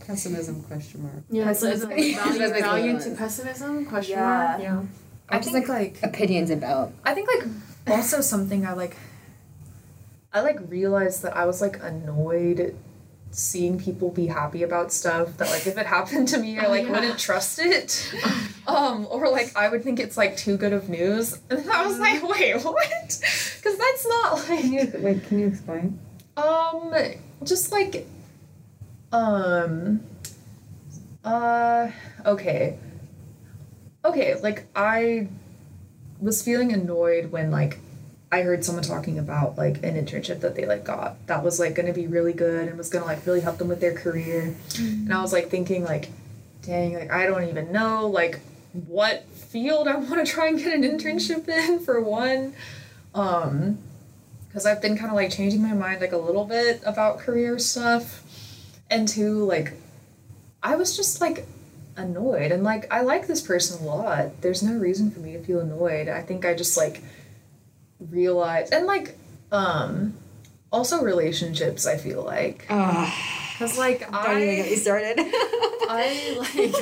Pessimism, question mark. Yeah, pessimism. Value to pessimism, question mark. Yeah. I just, like... Opinions about... I think, like, also something I realized that I was, like, annoyed... seeing people be happy about stuff that like if it happened to me I like wouldn't trust it, or like I would think it's like too good of news, and I was like, wait, what? Because that's not like... Can you explain? Just like okay, like I was feeling annoyed when like I heard someone talking about like an internship that they like got that was like going to be really good and was going to like really help them with their career. Mm-hmm. And I was like thinking like, dang, like I don't even know like what field I want to try and get an internship in for one. Because I've been kind of like changing my mind like a little bit about career stuff. And two, like I was just like annoyed and like I like this person a lot. There's no reason for me to feel annoyed. I think I just like realize and like also relationships I feel like because like don't even get me started. I like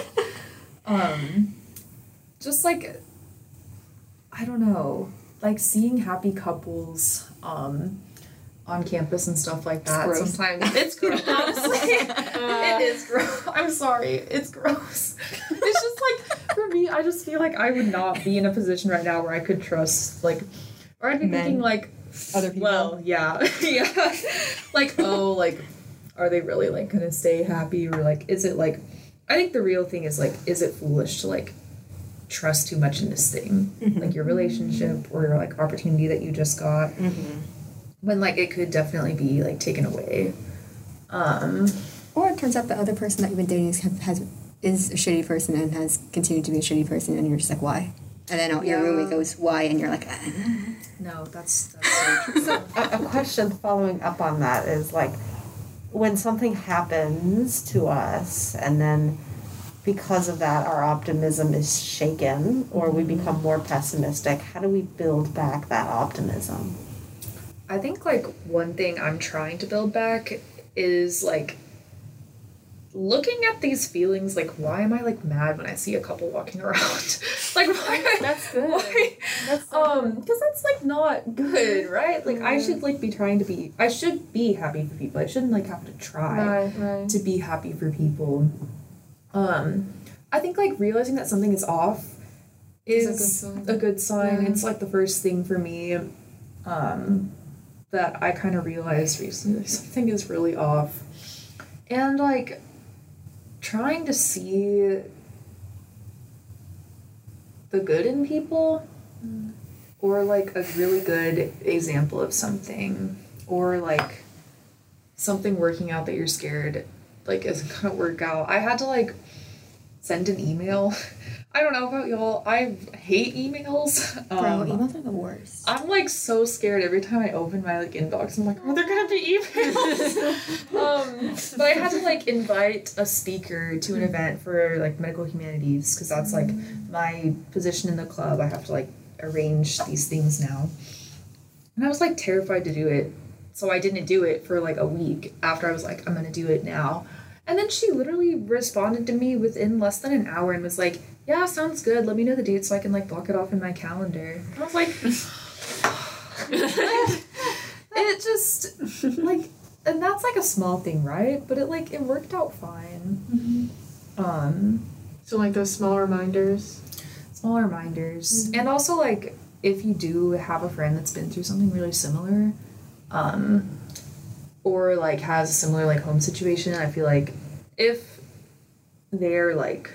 just like I don't know like seeing happy couples on campus and stuff like that. It's gross. Sometimes it's gross. Honestly, it is gross. I'm sorry, it's gross. It's just like for me I just feel like I would not be in a position right now where I could trust like or I'd be men. Thinking, like, other people. Well, yeah. Yeah. Like, oh, like, are they really, like, going to stay happy? Or, like, is it, like, I think the real thing is, like, is it foolish to, like, trust too much in this thing? Mm-hmm. Like, your relationship or your, like, opportunity that you just got. Mm-hmm. When, like, it could definitely be, like, taken away. Or it turns out the other person that you've been dating is a shitty person and has continued to be a shitty person, and you're just like, why? And then your roommate goes, why? And you're like, no, that's so true. So a question following up on that is, like, when something happens to us and then because of that our optimism is shaken or we become more pessimistic, how do we build back that optimism? I think, like, one thing I'm trying to build back is, like, looking at these feelings, like, why am I, like, mad when I see a couple walking around? Like, why? That's good. Why? That's so good. Because that's, like, not good, right? Like, I should, like, be trying to be... I should be happy for people. I shouldn't, like, have to try to be happy for people. I think, like, realizing that something is off is a good sign. Yeah. It's, like, the first thing for me that I kind of realized recently. Like, something is really off. And, like... trying to see the good in people or, like, a really good example of something or, like, something working out that you're scared, like, isn't gonna work out. I had to, like, send an email. I don't know about y'all. I hate emails. Bro, emails are the worst. I'm, like, so scared every time I open my, like, inbox. I'm like, oh, they're gonna be emails. But I had to, like, invite a speaker to an event for, like, medical humanities because that's, like, my position in the club. I have to, like, arrange these things now. And I was, like, terrified to do it. So I didn't do it for, like, a week after I was like, I'm gonna do it now. And then she literally responded to me within less than an hour and was like, yeah, sounds good. Let me know the date so I can, like, block it off in my calendar. And I was like... it just, like... And that's, like, a small thing, right? But it, like, it worked out fine. Mm-hmm. So, like, those small reminders? Small reminders. Mm-hmm. And also, like, if you do have a friend that's been through something really similar, or, like, has a similar, like, home situation, I feel like if they're, like...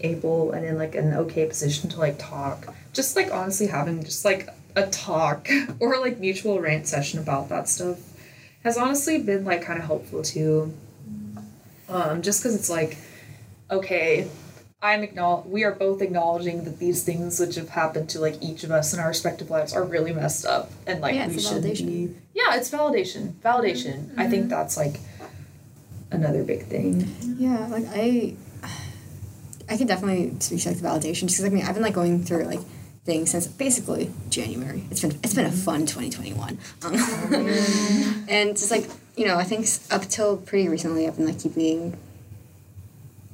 able and in, like, an okay position to, like, talk, just, like, honestly having just, like, a talk or, like, mutual rant session about that stuff has honestly been, like, kind of helpful too, just because it's like, okay, we are both acknowledging that these things which have happened to, like, each of us in our respective lives are really messed up and, like, we should be, it's validation. Mm-hmm. I think that's, like, another big thing. Yeah, like, I can definitely speak to, like, the validation. Just because, like, I mean, I've been, like, going through, like, things since basically January. It's been a fun 2021. And just, like, you know, I think up till pretty recently I've been, like, keeping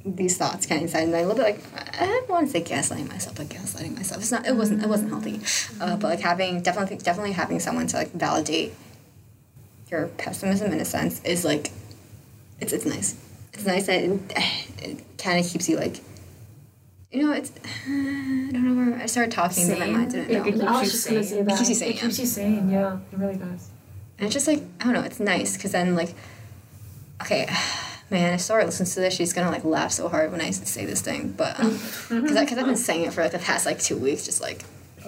these thoughts kind of inside. And I a little bit, like, I don't want to say gaslighting myself. It wasn't healthy. But, like, definitely having someone to, like, validate your pessimism in a sense is, like, it's nice. It's nice that it kind of keeps you, like, you know, it's... I don't know where... I started talking, but my mind didn't know. I was just going to say that. It keeps you sane. Yeah. It really does. And it's just, like, I don't know, it's nice, because then, like... Okay, man, if Sora listens to this, she's going to, like, laugh so hard when I say this thing, but... Because I've been saying it for, like, the past, like, 2 weeks, just, like...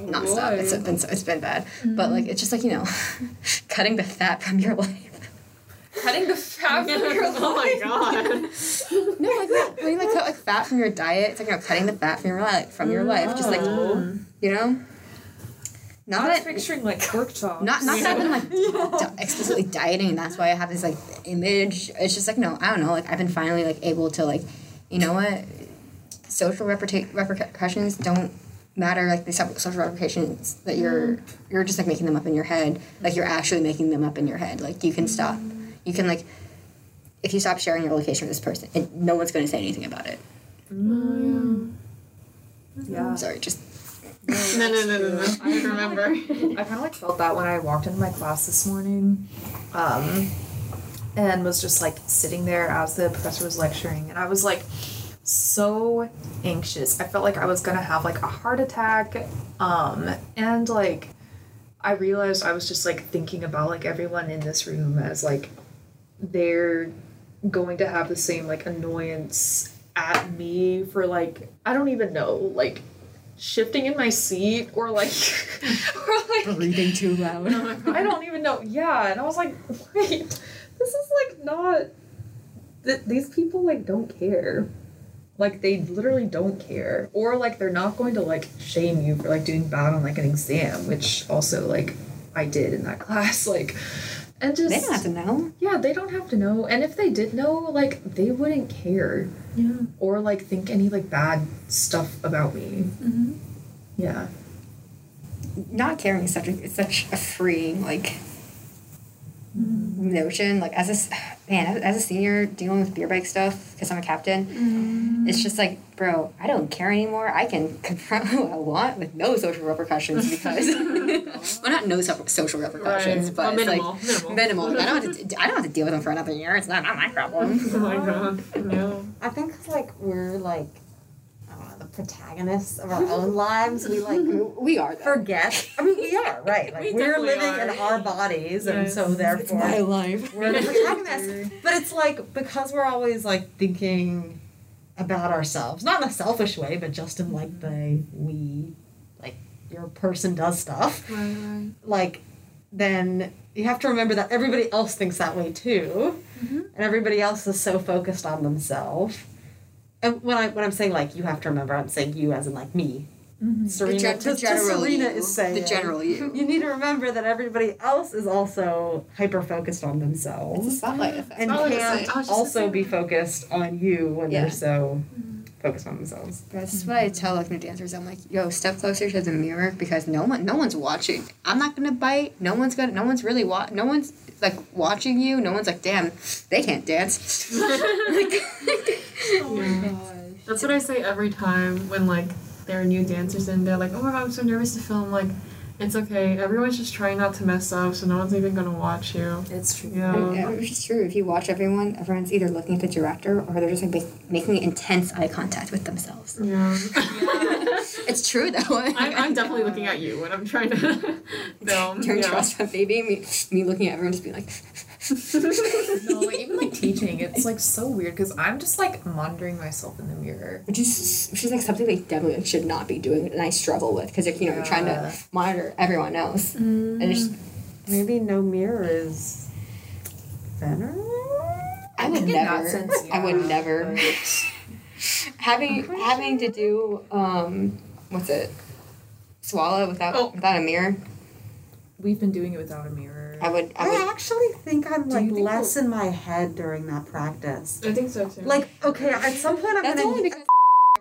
nonstop. It's been bad, but like it's just like, you know, cutting the fat from your life. Cutting the fat from your life. Oh my god. No, like when you like cut like fat from your diet, it's like, you know, cutting the fat from your life, just like, you know. Not that picturing like pork chops. Not that I've been like explicitly dieting, and that's why I have this like image. It's just like, no, I don't know. Like I've been finally like able to like, you know what, social repercussions don't matter. Like the social repercussions that you're just like making them up in your head. Like you're actually making them up in your head. Like you can stop. You can like, if you stop sharing your location with this person, it, no one's going to say anything about it. Yeah. Sorry, just. No. I remember. I kind of like felt that when I walked into my class this morning, and was just like sitting there as the professor was lecturing, and I was like so anxious. I felt like I was gonna have like a heart attack, and like I realized I was just like thinking about like everyone in this room as like they're going to have the same like annoyance at me for like I don't even know like. Shifting in my seat or like reading too loud. I don't even know. Yeah, and I was like, wait, this is like not. These people like don't care, like they literally don't care, or like they're not going to like shame you for like doing bad on like an exam, which also like I did in that class, like. And just they don't have to know. Yeah, they don't have to know, and if they did know, like they wouldn't care. Yeah. Or like think any like bad stuff about me. Mm-hmm. Yeah. Not caring is such a freeing like notion. Like as a senior dealing with beer bike stuff because I'm a captain, it's just like, bro, I don't care anymore. I can confront who I want with no social repercussions because well, not no social repercussions, right. But minimal. I don't have to deal with them for another year. It's not my problem. Oh my god, no. I think it's like we're like. The protagonists of our own lives, we are though. Forget. I mean, we are right. Like we're living in our bodies, yes. And so therefore, it's my life. We're the protagonists. But it's like because we're always like thinking about ourselves, not in a selfish way, but just in like the we, like your person does stuff. Right. Like then you have to remember that everybody else thinks that way too, and everybody else is so focused on themselves. And when I'm saying like you have to remember, I'm saying you as in like me. Mm-hmm. Serena is saying the general you. You need to remember that everybody else is also hyper focused on themselves. It's a spotlight effect. And can't also be focused on you when they're so focused on themselves. That's what I tell like new dancers. I'm like, yo, step closer to the mirror because no one's watching. I'm not gonna bite. No one's like watching you. No one's like, damn, they can't dance. Oh my gosh. That's what I say every time when like there are new dancers and they're like, oh my god, I'm so nervous to film. Like, it's okay. Everyone's just trying not to mess up, so no one's even gonna watch you. It's true. Yeah, it's true. If you watch everyone's either looking at the director or they're just like making intense eye contact with themselves. Yeah. It's true though. I'm definitely looking at you when I'm trying to film. Turn trust fund baby. Me looking at everyone, just being like. No, like, even like teaching, it's like so weird because I'm just like monitoring myself in the mirror, which is like something they definitely should not be doing, and I struggle with because like, you know, you're trying to monitor everyone else, and it's just, maybe no mirror is better. I would never. having to do swallow without a mirror. We've been doing it without a mirror. I actually think I'm like less in my head during that practice. I think so too. Like, okay, at some point I'm gonna only because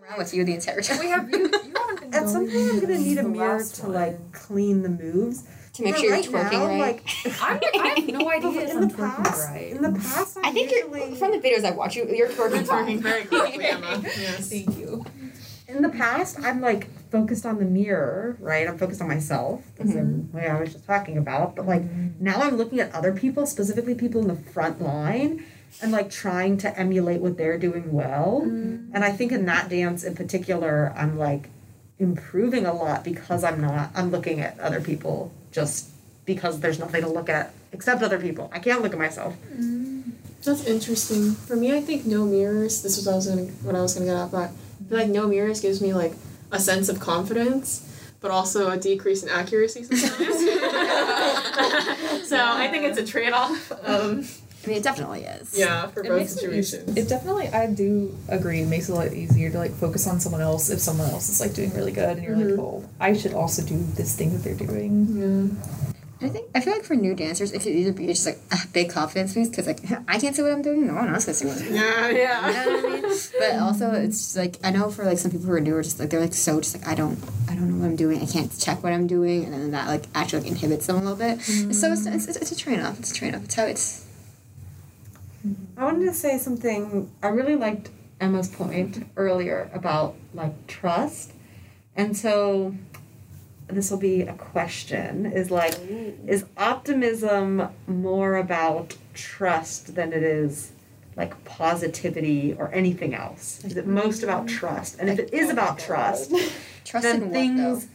around with you the entire time. We have you haven't been. At some point I'm gonna need a mirror to like clean the moves to make sure you're twerking right. Like, I have no idea if I'm twerking right. In the past, I think you're from the videos I watch. You're twerking very quickly, Emma. Yes, thank you. In the past, I'm like focused on the mirror, right? I'm focused on myself. That's the way I was just talking about. But like now I'm looking at other people, specifically people in the front line, and like trying to emulate what they're doing well. Mm-hmm. And I think in that dance in particular, I'm like improving a lot because I'm looking at other people just because there's nothing to look at except other people. I can't look at myself. Mm-hmm. That's interesting. For me, I think no mirrors, this was what I was going to get at, but like no mirrors gives me like a sense of confidence. but also a decrease in accuracy sometimes. So I think it's a trade-off. I mean, it definitely is. Yeah, for both situations. It definitely, I do agree, it makes it a lot easier to, like, focus on someone else if someone else is, like, doing really good and you're like, oh, I should also do this thing that they're doing. Yeah. I feel like for new dancers, it should either be just like a big confidence boost because like I can't see what I'm doing, no one else can see what I'm doing. Yeah. You know what I mean? But also it's just like I know for like some people who are new are just like they're like so just like I don't know what I'm doing, I can't check what I'm doing, and then that like actually like, inhibits them a little bit. Mm-hmm. So it's a train off. It's how it's. I wanted to say something. I really liked Emma's point earlier about like trust, and so. This will be a question, is like, is optimism more about trust than it is, like, positivity or anything else? Is it most about trust? And if it is about trust then things...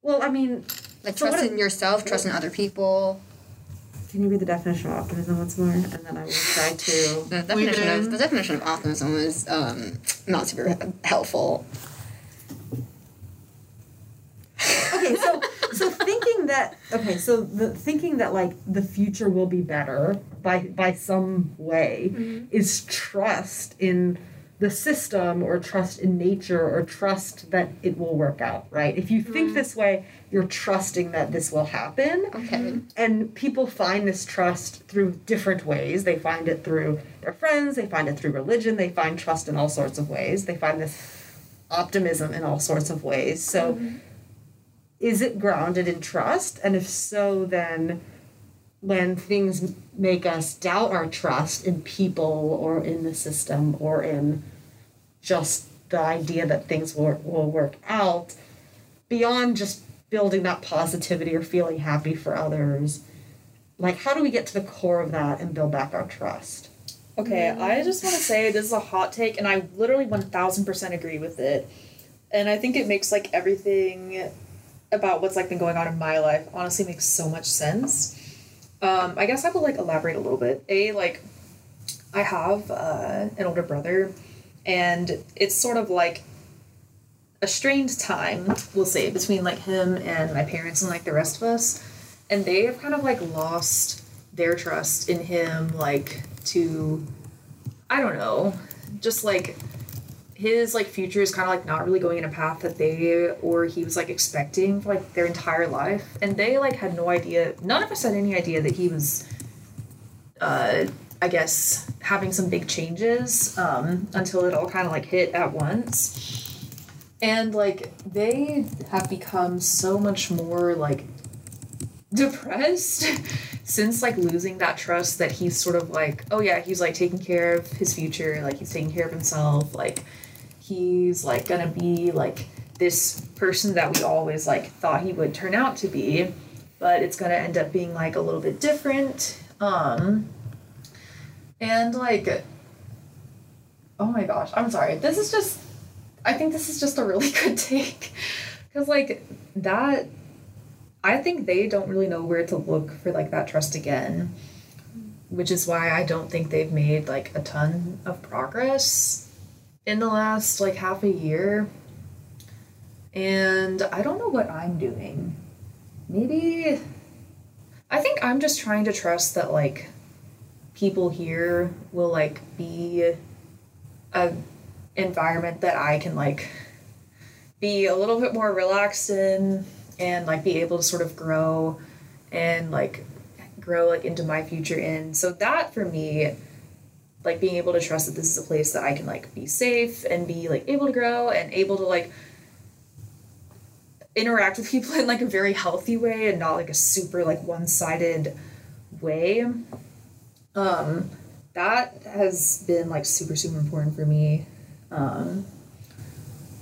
Well, I mean... Like, so trust in yourself, trust in other people. Can you read the definition of optimism once more? And then I will try to... The definition of optimism is not super helpful. Okay, so thinking that like the future will be better by some way is trust in the system or trust in nature or trust that it will work out, right? If you think this way, you're trusting that this will happen. Okay. And people find this trust through different ways. They find it through their friends, they find it through religion, they find trust in all sorts of ways. They find this optimism in all sorts of ways. So is it grounded in trust? And if so, then when things make us doubt our trust in people or in the system or in just the idea that things will work out, beyond just building that positivity or feeling happy for others, like how do we get to the core of that and build back our trust? Okay, I just want to say this is a hot take, and I literally 1,000% agree with it. And I think it makes like everything... about what's like been going on in my life honestly makes so much sense. I guess I will like elaborate a little bit. I have an older brother, and it's sort of like a strained time, we'll say, between like him and my parents and like the rest of us, and they have kind of like lost their trust in him, like to, I don't know, just like his, like, future is kind of, like, not really going in a path that they or he was, like, expecting for, like, their entire life. And they, like, had no idea. None of us had any idea that he was, I guess, having some big changes until it all kind of, like, hit at once. And, like, they have become so much more, like, depressed since, like, losing that trust that he's sort of, like, oh, yeah, he's, like, taking care of his future. Like, he's taking care of himself. Like... he's, like, gonna be, like, this person that we always, like, thought he would turn out to be, but it's gonna end up being, like, a little bit different, and, like, oh my gosh, I'm sorry, I think this is just a really good take, because, like, that, I think they don't really know where to look for, like, that trust again, which is why I don't think they've made, like, a ton of progress in the last, like, half a year. And I don't know what I'm doing. Maybe... I think I'm just trying to trust that, like, people here will, like, be a environment that I can, like, be a little bit more relaxed in and, like, be able to sort of grow and, like, into my future in. So that, for me... like, being able to trust that this is a place that I can, like, be safe and be, like, able to grow and able to, like, interact with people in, like, a very healthy way and not, like, a super, like, one-sided way. That has been, like, super, super important for me.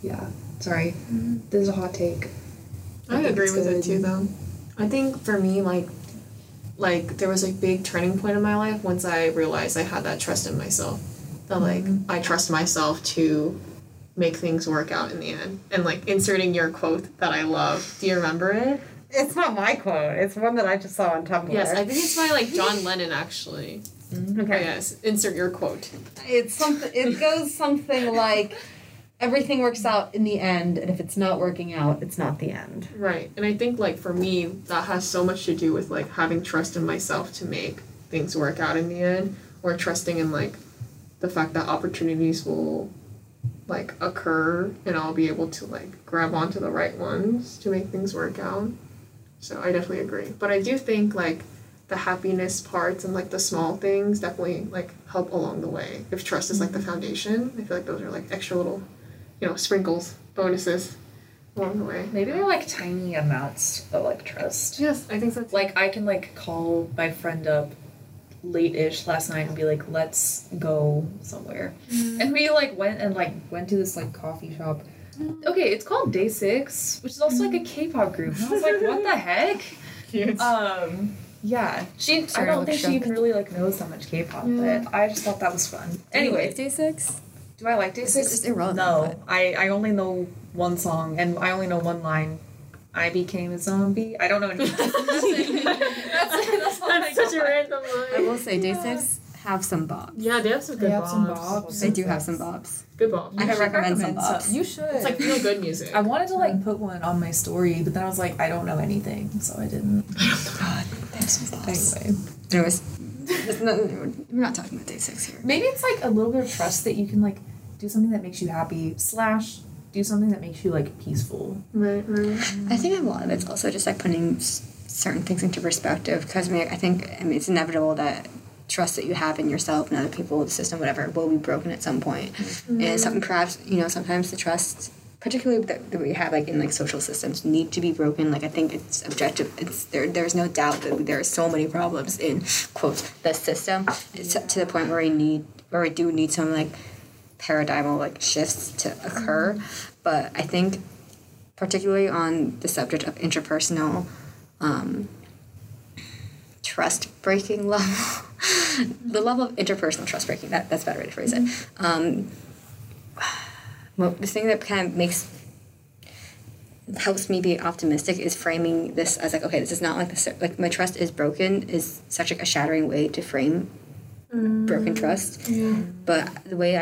Yeah. Sorry. Mm-hmm. This is a hot take. I agree with it, too, though. I think, for me, like, there was a big turning point in my life once I realized I had that trust in myself. That, like, I trust myself to make things work out in the end. And, like, inserting your quote that I love. Do you remember it? It's not my quote. It's one that I just saw on Tumblr. Yes, I think it's by, like, John Lennon, actually. Okay. Oh, yes, insert your quote. It goes something like... everything works out in the end, and if it's not working out, it's not the end. Right. And I think, like, for me, that has so much to do with, like, having trust in myself to make things work out in the end, or trusting in, like, the fact that opportunities will, like, occur, and I'll be able to, like, grab onto the right ones to make things work out. So I definitely agree. But I do think, like, the happiness parts and, like, the small things definitely, like, help along the way. If trust is, like, the foundation, I feel like those are, like, extra little, you know, sprinkles, bonuses along the way. Maybe they're, like, tiny amounts of, like, trust. Yes, I think so. Like, I can, like, call my friend up late-ish last night and be like, let's go somewhere. Mm-hmm. And we, like, went to this, like, coffee shop. Mm-hmm. Okay, it's called Day6, which is also, mm-hmm, like, a K-pop group. And I was like, what the heck? Cute. Yeah. I don't think she even really, like, knows that much K-pop, yeah, but I just thought that was fun. Anyway. Day6? Do I like Day6? It's just irrelevant. No, I only know one song, and I only know one line. I became a zombie. I don't know anything. That's such a random line. I will say, Day6 have some bops. Yeah, they have some good bops. They do have some bops. Good bops. I can recommend some bops. You should. It's like real good music. I wanted to, like, put one on my story, but then I was like, I don't know anything, so I didn't. God, they have some bops. Anyways. We're not talking about Day6 here. Maybe it's, like, a little bit of trust that you can, like, do something that makes you happy, / do something that makes you, like, peaceful. Right, right. I think a lot of it's also just, like, putting certain things into perspective, because I mean, it's inevitable that trust that you have in yourself and other people, the system, whatever, will be broken at some point. Mm-hmm. And something, perhaps, you know, sometimes the trust, particularly that we have, like, in, like, social systems, need to be broken. Like, I think it's objective. It's there's no doubt that there are so many problems in, quotes, the system. It's up to the point where we do need some, like, paradigmal, like, shifts to occur. But I think particularly on the subject of interpersonal trust-breaking level, the level of interpersonal trust-breaking, that's a better way to phrase it. Well, the thing that kind of helps me be optimistic is framing this as, like, okay, this is not like this, like, my trust is broken is such, like, a shattering way to frame broken trust. Yeah. But the way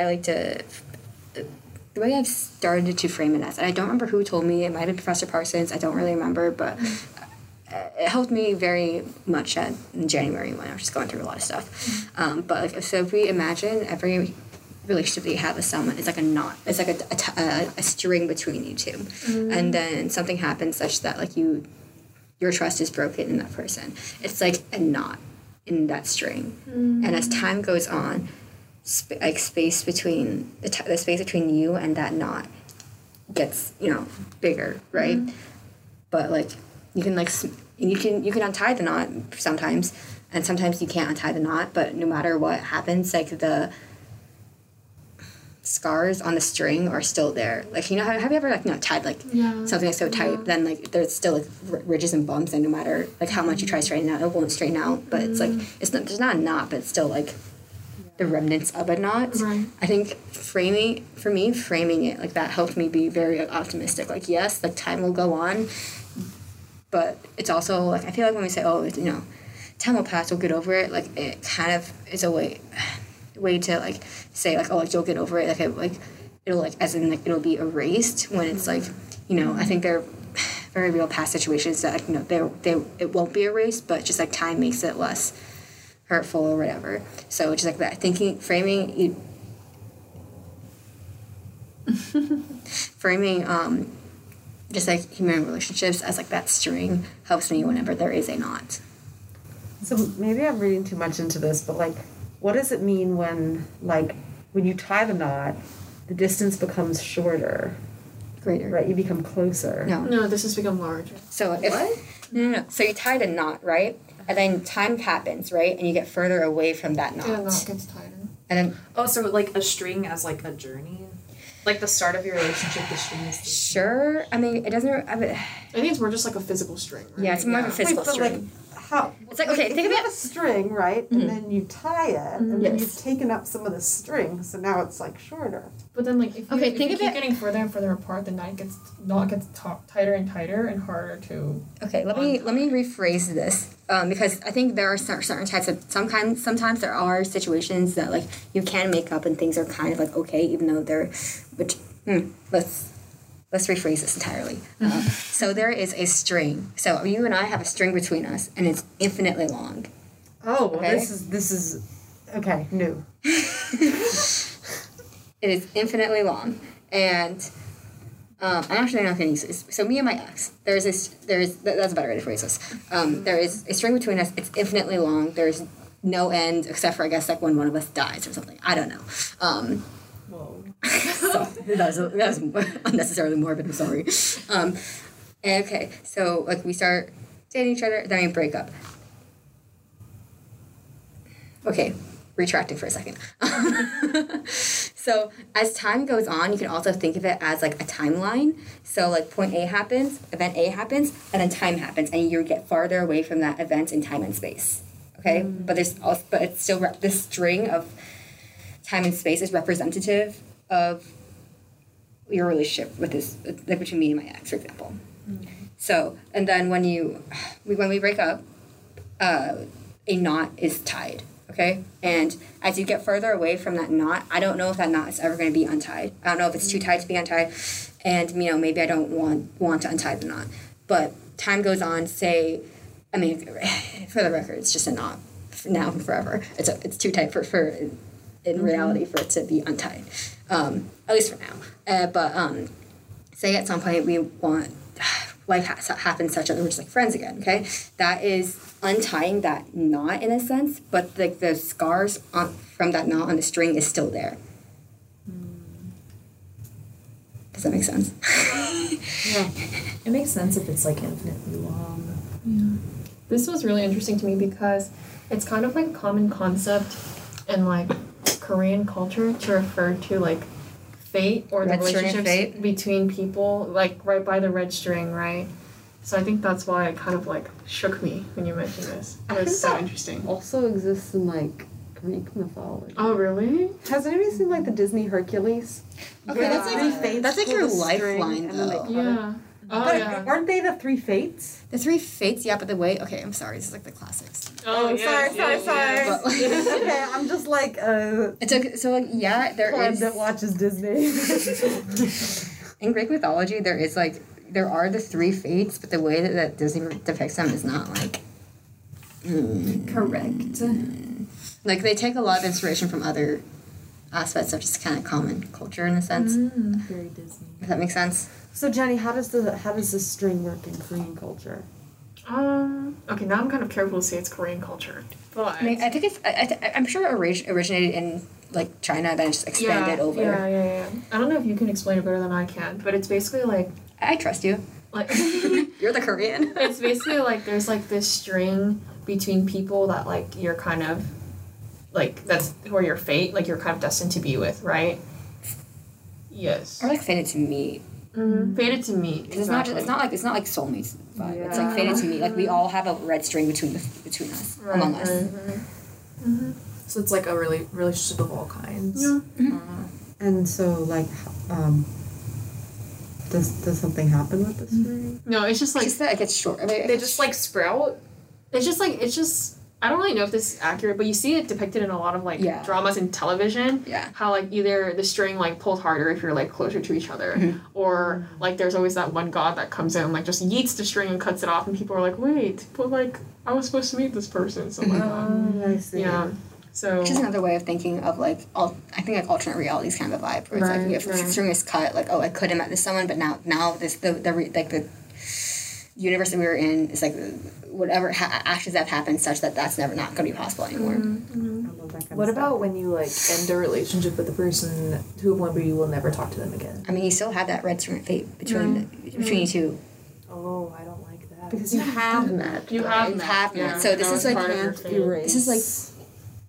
I've started to frame it as, and I don't remember who told me, it might have been Professor Parsons, I don't really remember, but it helped me very much in January when I was just going through a lot of stuff. But, like, so if we imagine every relationship that you have with someone is like a knot. It's like a string between you two. And then something happens such that, like, your trust is broken in that person. It's like a knot in that string. And as time goes on, space between the space between you and that knot gets, you know, bigger, right? But, like, you can, like, you can untie the knot sometimes, and sometimes you can't untie the knot, but no matter what happens, like, the scars on the string are still there. Like, you know, have you ever, like, you know, tied, like, something like so tight, then, like, there's still, like, ridges and bumps, and no matter, like, how much you try to straighten out, it won't straighten out, but it's, like, it's not, there's not a knot, but it's still, like, the remnants of a knot. Right. I think framing it like that helped me be very, like, optimistic. Like, yes, like, time will go on, but it's also, like, I feel like when we say, oh, it's, you know, time will pass, we'll get over it, like, it kind of is a way to, like, say, like, oh, like, you'll get over it, like, it'll, like, as in, like, it'll be erased, when it's, like, you know, I think there are very real past situations that, like, you know, it won't be erased, but just, like, time makes it less hurtful or whatever. So just like that, framing just, like, human relationships as, like, that string helps me whenever there is a knot. So maybe I'm reading too much into this, but, like, what does it mean when, like, when you tie the knot, the distance becomes shorter? Greater. Right? You become closer. No, this has become larger. So if... What? No. So you tie the knot, right? And then time happens, right? And you get further away from that knot. Yeah, the knot gets tighter. And then... Oh, so, like, a string as, like, a journey? Like, the start of your relationship, the string is... Sure. I mean, it doesn't... I think it's more just, like, a physical string, right? Yeah, it's more of a physical string. Like, how, it's like, okay, think about a string, right? And then you tie it, and then you've taken up some of the string, so now it's, like, shorter. But then, like, if you keep getting further and further apart, the knot gets tighter and tighter and harder to. Okay, let me rephrase this, because I think there are certain types of sometimes there are situations that, like, you can make up and things are kind of, like, okay, even though they're, which Let's rephrase this entirely. So there is a string. So you and I have a string between us, and it's infinitely long. Oh, well, okay? This is okay. New. It is infinitely long, and I actually don't know if I can use this. So me and my ex, that's a better way to phrase this. There is a string between us. It's infinitely long. There's no end, except for I guess like when one of us dies or something. I don't know. Whoa. So, that was unnecessarily morbid. I'm sorry. Okay, so like we start dating each other, then we break up. Okay, retracting for a second. So as time goes on, you can also think of it as like a timeline. So like point A happens, event A happens, and then time happens, and you get farther away from that event in time and space. Okay, but there's also, but it's still this string of time and space is representative of your relationship with this, like between me and my ex, for example. Mm-hmm. So, and then when we break up, a knot is tied, okay? And as you get further away from that knot, I don't know if that knot is ever going to be untied. I don't know if it's too tight to be untied, and, you know, maybe I don't want to untie the knot. But time goes on, for the record, it's just a knot now and forever. It's too tight for in reality for it to be untied, at least for now. But say at some point we want life happens such that we're just like friends again, okay? That is untying that knot in a sense, but like the scars from that knot on the string is still there. Does that make sense? Yeah. It makes sense if it's like infinitely long. Yeah. This was really interesting to me because it's kind of like a common concept in like Korean culture to refer to like fate or the relationships between people, like right by the red string, right? So I think that's why it kind of like shook me when you mentioned this. It was so interesting. Also exists in like Greek mythology. Oh really? Has anybody seen like the Disney Hercules? Okay, yeah. that's like your lifeline though. Yeah. Oh, but yeah. Aren't they the three fates? The three fates, yeah, but the way... Okay, I'm sorry. This is like the classics. Oh, yes, sorry. Yes. But, like, okay, I'm just like... Club that watches Disney. In Greek mythology, there is like... There are the three fates, but the way that Disney depicts them is not like... Correct. Like, they take a lot of inspiration from other aspects of just kind of common culture in a sense. Very Disney. Does that make sense? So Jenny, how does the string work in Korean culture? Okay, now I'm kind of careful to say it's Korean culture, but I think I'm sure it originated in like China, then just expanded over. Yeah. I don't know if you can explain it better than I can, but it's basically like I trust you. Like you're the Korean. It's basically like there's like this string between people that like you're kind of like that's who are your fate, like you're kind of destined to be with, right? Yes. Or like fated to meet. Mm-hmm. Fated to meet. Exactly. It's not like soulmates vibe. Yeah. It's like fated to meet. Like we all have a red string between us, right, among us. Mm-hmm. So it's like a really relationship of all kinds. Yeah. Mm-hmm. And so like, does something happen with this string? No, it's just like it's that it gets short. I mean, they just like sprout. It's just. I don't really know if this is accurate, but you see it depicted in a lot of, like, dramas and television. Yeah. How, like, either the string, like, pulls harder if you're, like, closer to each other. Mm-hmm. Or, like, there's always that one god that comes in and, like, just yeets the string and cuts it off. And people are like, wait, but, like, I was supposed to meet this person. So, like, I see. Yeah. So... Which is another way of thinking of, like, I think, like, alternate realities kind of a vibe. Where it's, right, like, if the string is cut, like, oh, I could have met this someone, but now this, the universe that we were in is, like... whatever actions that have happened such that that's never not going to be possible anymore. Mm-hmm. I love that kind of stuff. About when you, like, end a relationship with a person to a point where you will never talk to them again? I mean, you still have that red string fate between you two. Oh, I don't like that. Because you have met. You have met. So this is, like,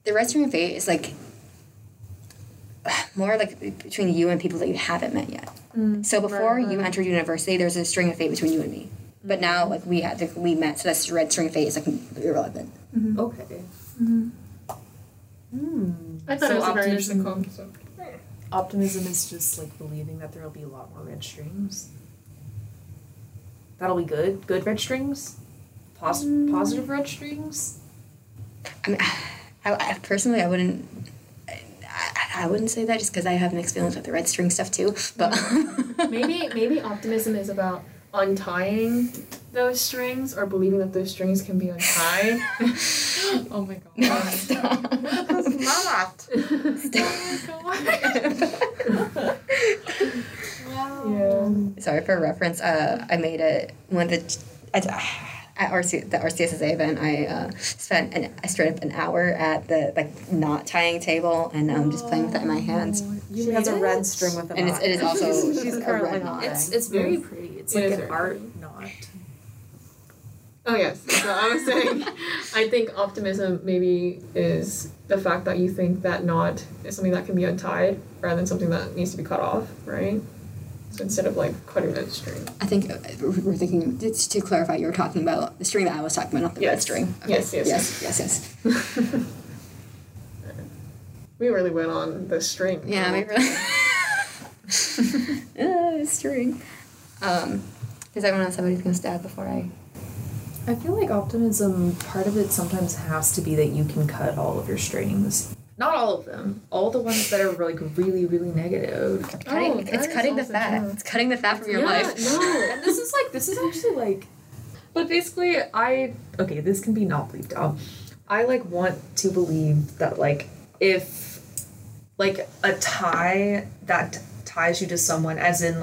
the red string fate is, like, more, like, between you and people that you haven't met yet. Mm. So before you entered university, there's a string of fate between you and me. But now, like, we met, so that's red string fate is, like, irrelevant. Mm-hmm. Okay. Mm-hmm. I thought it was a very interesting concept. Optimism is just, like, believing that there will be a lot more red strings. That'll be good. Good red strings? Positive red strings? I mean, I personally, I wouldn't... I I wouldn't say that just because I have mixed feelings with the red string stuff too. But maybe optimism is about untying those strings or believing that those strings can be untied. Oh my god. No, stop. That's not. Stop. Wow. Yeah. Sorry for reference. I made it one of the at the RCSSA event. I spent straight up an hour at the knot tying table, and I'm just playing with that in my hands. She has a red string with a knot, and it is also she's a red knot. It's very pretty. It's like an art knot. Oh yes. So I was saying, I think optimism maybe is the fact that you think that knot is something that can be untied rather than something that needs to be cut off, right? So instead of like cutting that string. I think we're thinking, just to clarify, you were talking about the string that I was talking about, not the red string. Okay. Yes. We really went on the string. Yeah, we really. String. Does everyone else have anything to add before I feel like optimism, part of it sometimes has to be that you can cut all of your strings. Not all of them. All the ones that are like really, really negative. It's cutting the fat from your life. No. And this is actually like, but basically this can be not bleeped out. I want to believe that if a tie that ties you to someone, as in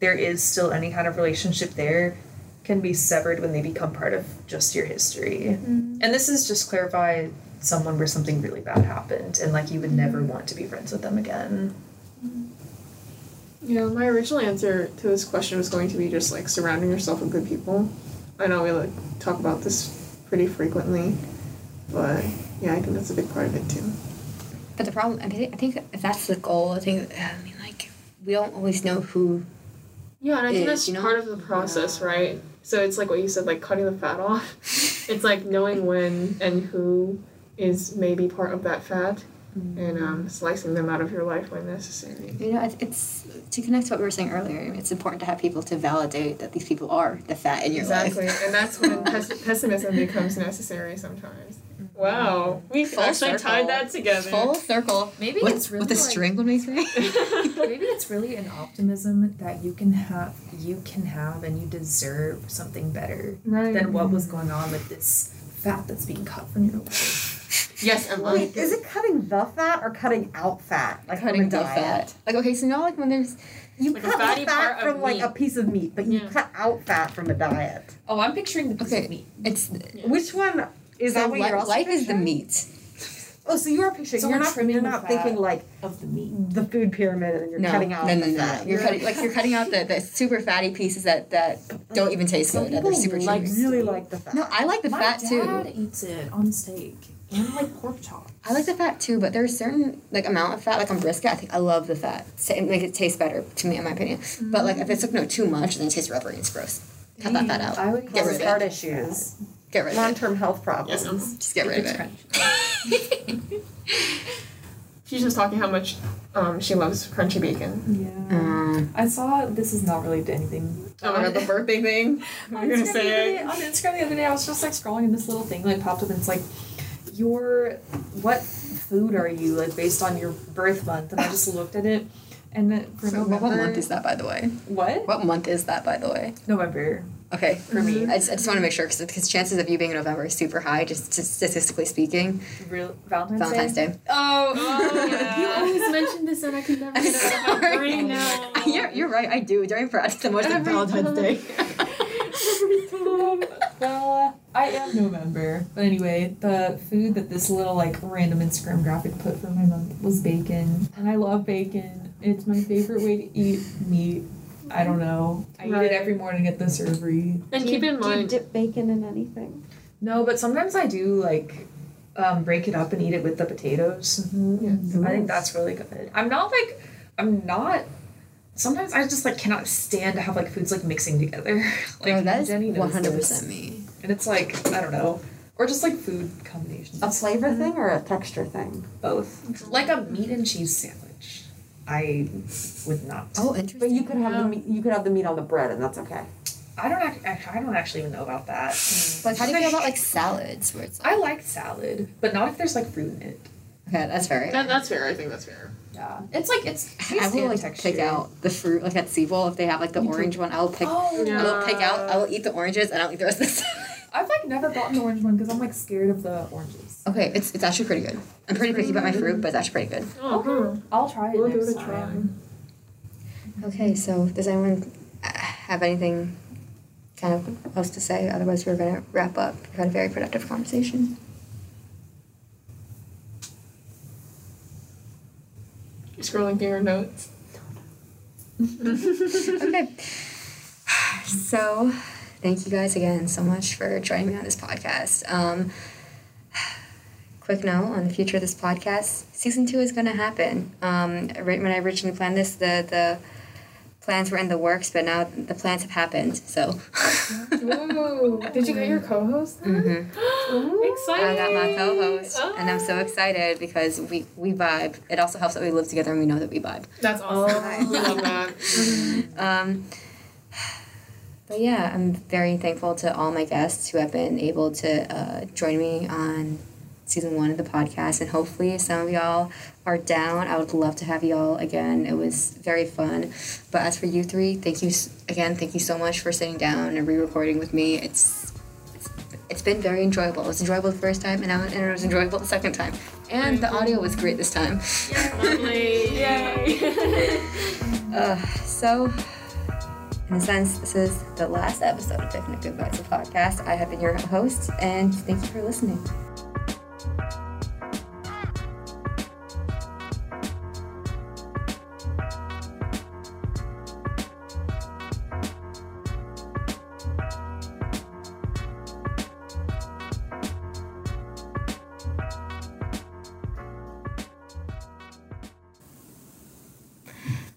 there is still any kind of relationship there, can be severed when they become part of just your history. Mm-hmm. And this is just clarify someone where something really bad happened and you would never want to be friends with them again. Yeah, my original answer to this question was going to be just surrounding yourself with good people. I know we talk about this pretty frequently, but yeah, I think that's a big part of it too. But the problem, I think if that's the goal, we don't always know who. Yeah, and I think that's part of the process, right? So it's what you said, cutting the fat off. It's knowing when and who is maybe part of that fat, and slicing them out of your life when necessary. It's to connect to what we were saying earlier. It's important to have people to validate that these people are the fat in your life. Exactly, and that's when pessimism becomes necessary sometimes. Wow, we actually tied that together. Full circle. Maybe it's really with a string when we say. Maybe it's really an optimism that you can have, and you deserve something better than what was going on with this fat that's being cut from your life. Yes, and wait, is it cutting the fat or cutting out fat? Cutting the fat. Okay, so now when there's. You cut the fat from a piece of meat, but you cut out fat from a diet. Oh, I'm picturing the piece of meat. It's which one? Is that what you're also life picturing? Is the meat. Oh, so you are picturing. So you're not thinking of the meat, the food pyramid, and then cutting out the fat. You're cutting out the super fatty pieces that don't even taste good. That are super cheap. Really like the fat. No, I like the fat too. My dad eats it on steak and pork chops. I like the fat too, but there's a certain amount of fat on brisket. I think I love the fat. It makes it taste better to me, in my opinion. Mm. But if it's too much, then it tastes rubbery and it's gross. Cut that fat out. I would get rid of heart issues. Get rid of it. Long-term health problems. Yes. Just get rid of it. She's just talking how much she loves crunchy bacon. Yeah. I saw this is not related to anything. Oh, I read the birthday thing. You're going to say it. On Instagram the other day, I was just scrolling and this little thing popped up and it's what food are you based on your birth month? And I just looked at it and for November. What month is that, by the way? What? What month is that, by the way? November. Okay, for me. I just want to make sure, because chances of you being in November is super high, just statistically speaking. Real Valentine's Day? Oh yeah. You always mention this and I can never get out of my now. You're right, I do. During Friday, the most of Valentine's Day. Every time. Well, I am November. But anyway, the food that this little, random Instagram graphic put for my month was bacon. And I love bacon. It's my favorite way to eat meat. I don't know. I eat it every morning at the servery. And keep in mind... Do you dip bacon in anything? No, but sometimes I do, break it up and eat it with the potatoes. Mm-hmm. Yes. Mm-hmm. I think that's really good. I'm not... Sometimes I just, cannot stand to have, foods, mixing together. That is 100% me. And it's, I don't know. Or just, food combinations. A flavor thing or a texture thing? Both. Like a meat and cheese sandwich. I would not. Oh, interesting. But you could have the meat on the bread, and that's okay. I don't actually even know about that. How do you feel about salads? Where it's I like salad, but not if there's fruit in it. Yeah, that's fair. Right? That's fair. I think that's fair. Yeah, it's like it's. I will like texture. Pick out the fruit, like at Seabowl, if they have like the orange one. I will eat the oranges, and I'll eat the rest of the salad. I've like never gotten the orange one because I'm like scared of the oranges. Okay, it's actually pretty good. I'm pretty picky about my fruit, but it's actually pretty good. Oh, okay, I'll try it. We'll give it a try. Okay, so does anyone have anything kind of else to say? Otherwise, we're gonna wrap up. We've had a very productive conversation. Scrolling through your notes. Okay. So, thank you guys again so much for joining me on this podcast. Quick note on the future of this podcast: Season 2 is going to happen. When I originally planned this, the plans were in the works, but now the plans have happened. So. Ooh, did you get your co-host? Then? Mm-hmm. Ooh, exciting! I got my co-host, and I'm so excited because we vibe. It also helps that we live together and we know that we vibe. That's awesome. I love that. Mm-hmm. But yeah, I'm very thankful to all my guests who have been able to join me on Season 1 of the podcast, and hopefully some of y'all are down. I would love to have y'all again. It was very fun. But as for you three, thank you so much for sitting down and re-recording with me. It's been very enjoyable. It was enjoyable the first time, and it was enjoyable the second time, and the audio was great this time. Yeah, lovely. Yay. So. In a sense, this is the last episode of Picking Up Good Vibes, the podcast. I have been your host, and thank you for listening.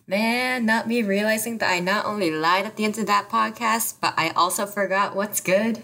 Man, not me realizing that I not only lied at the end of that podcast, but I also forgot what's good.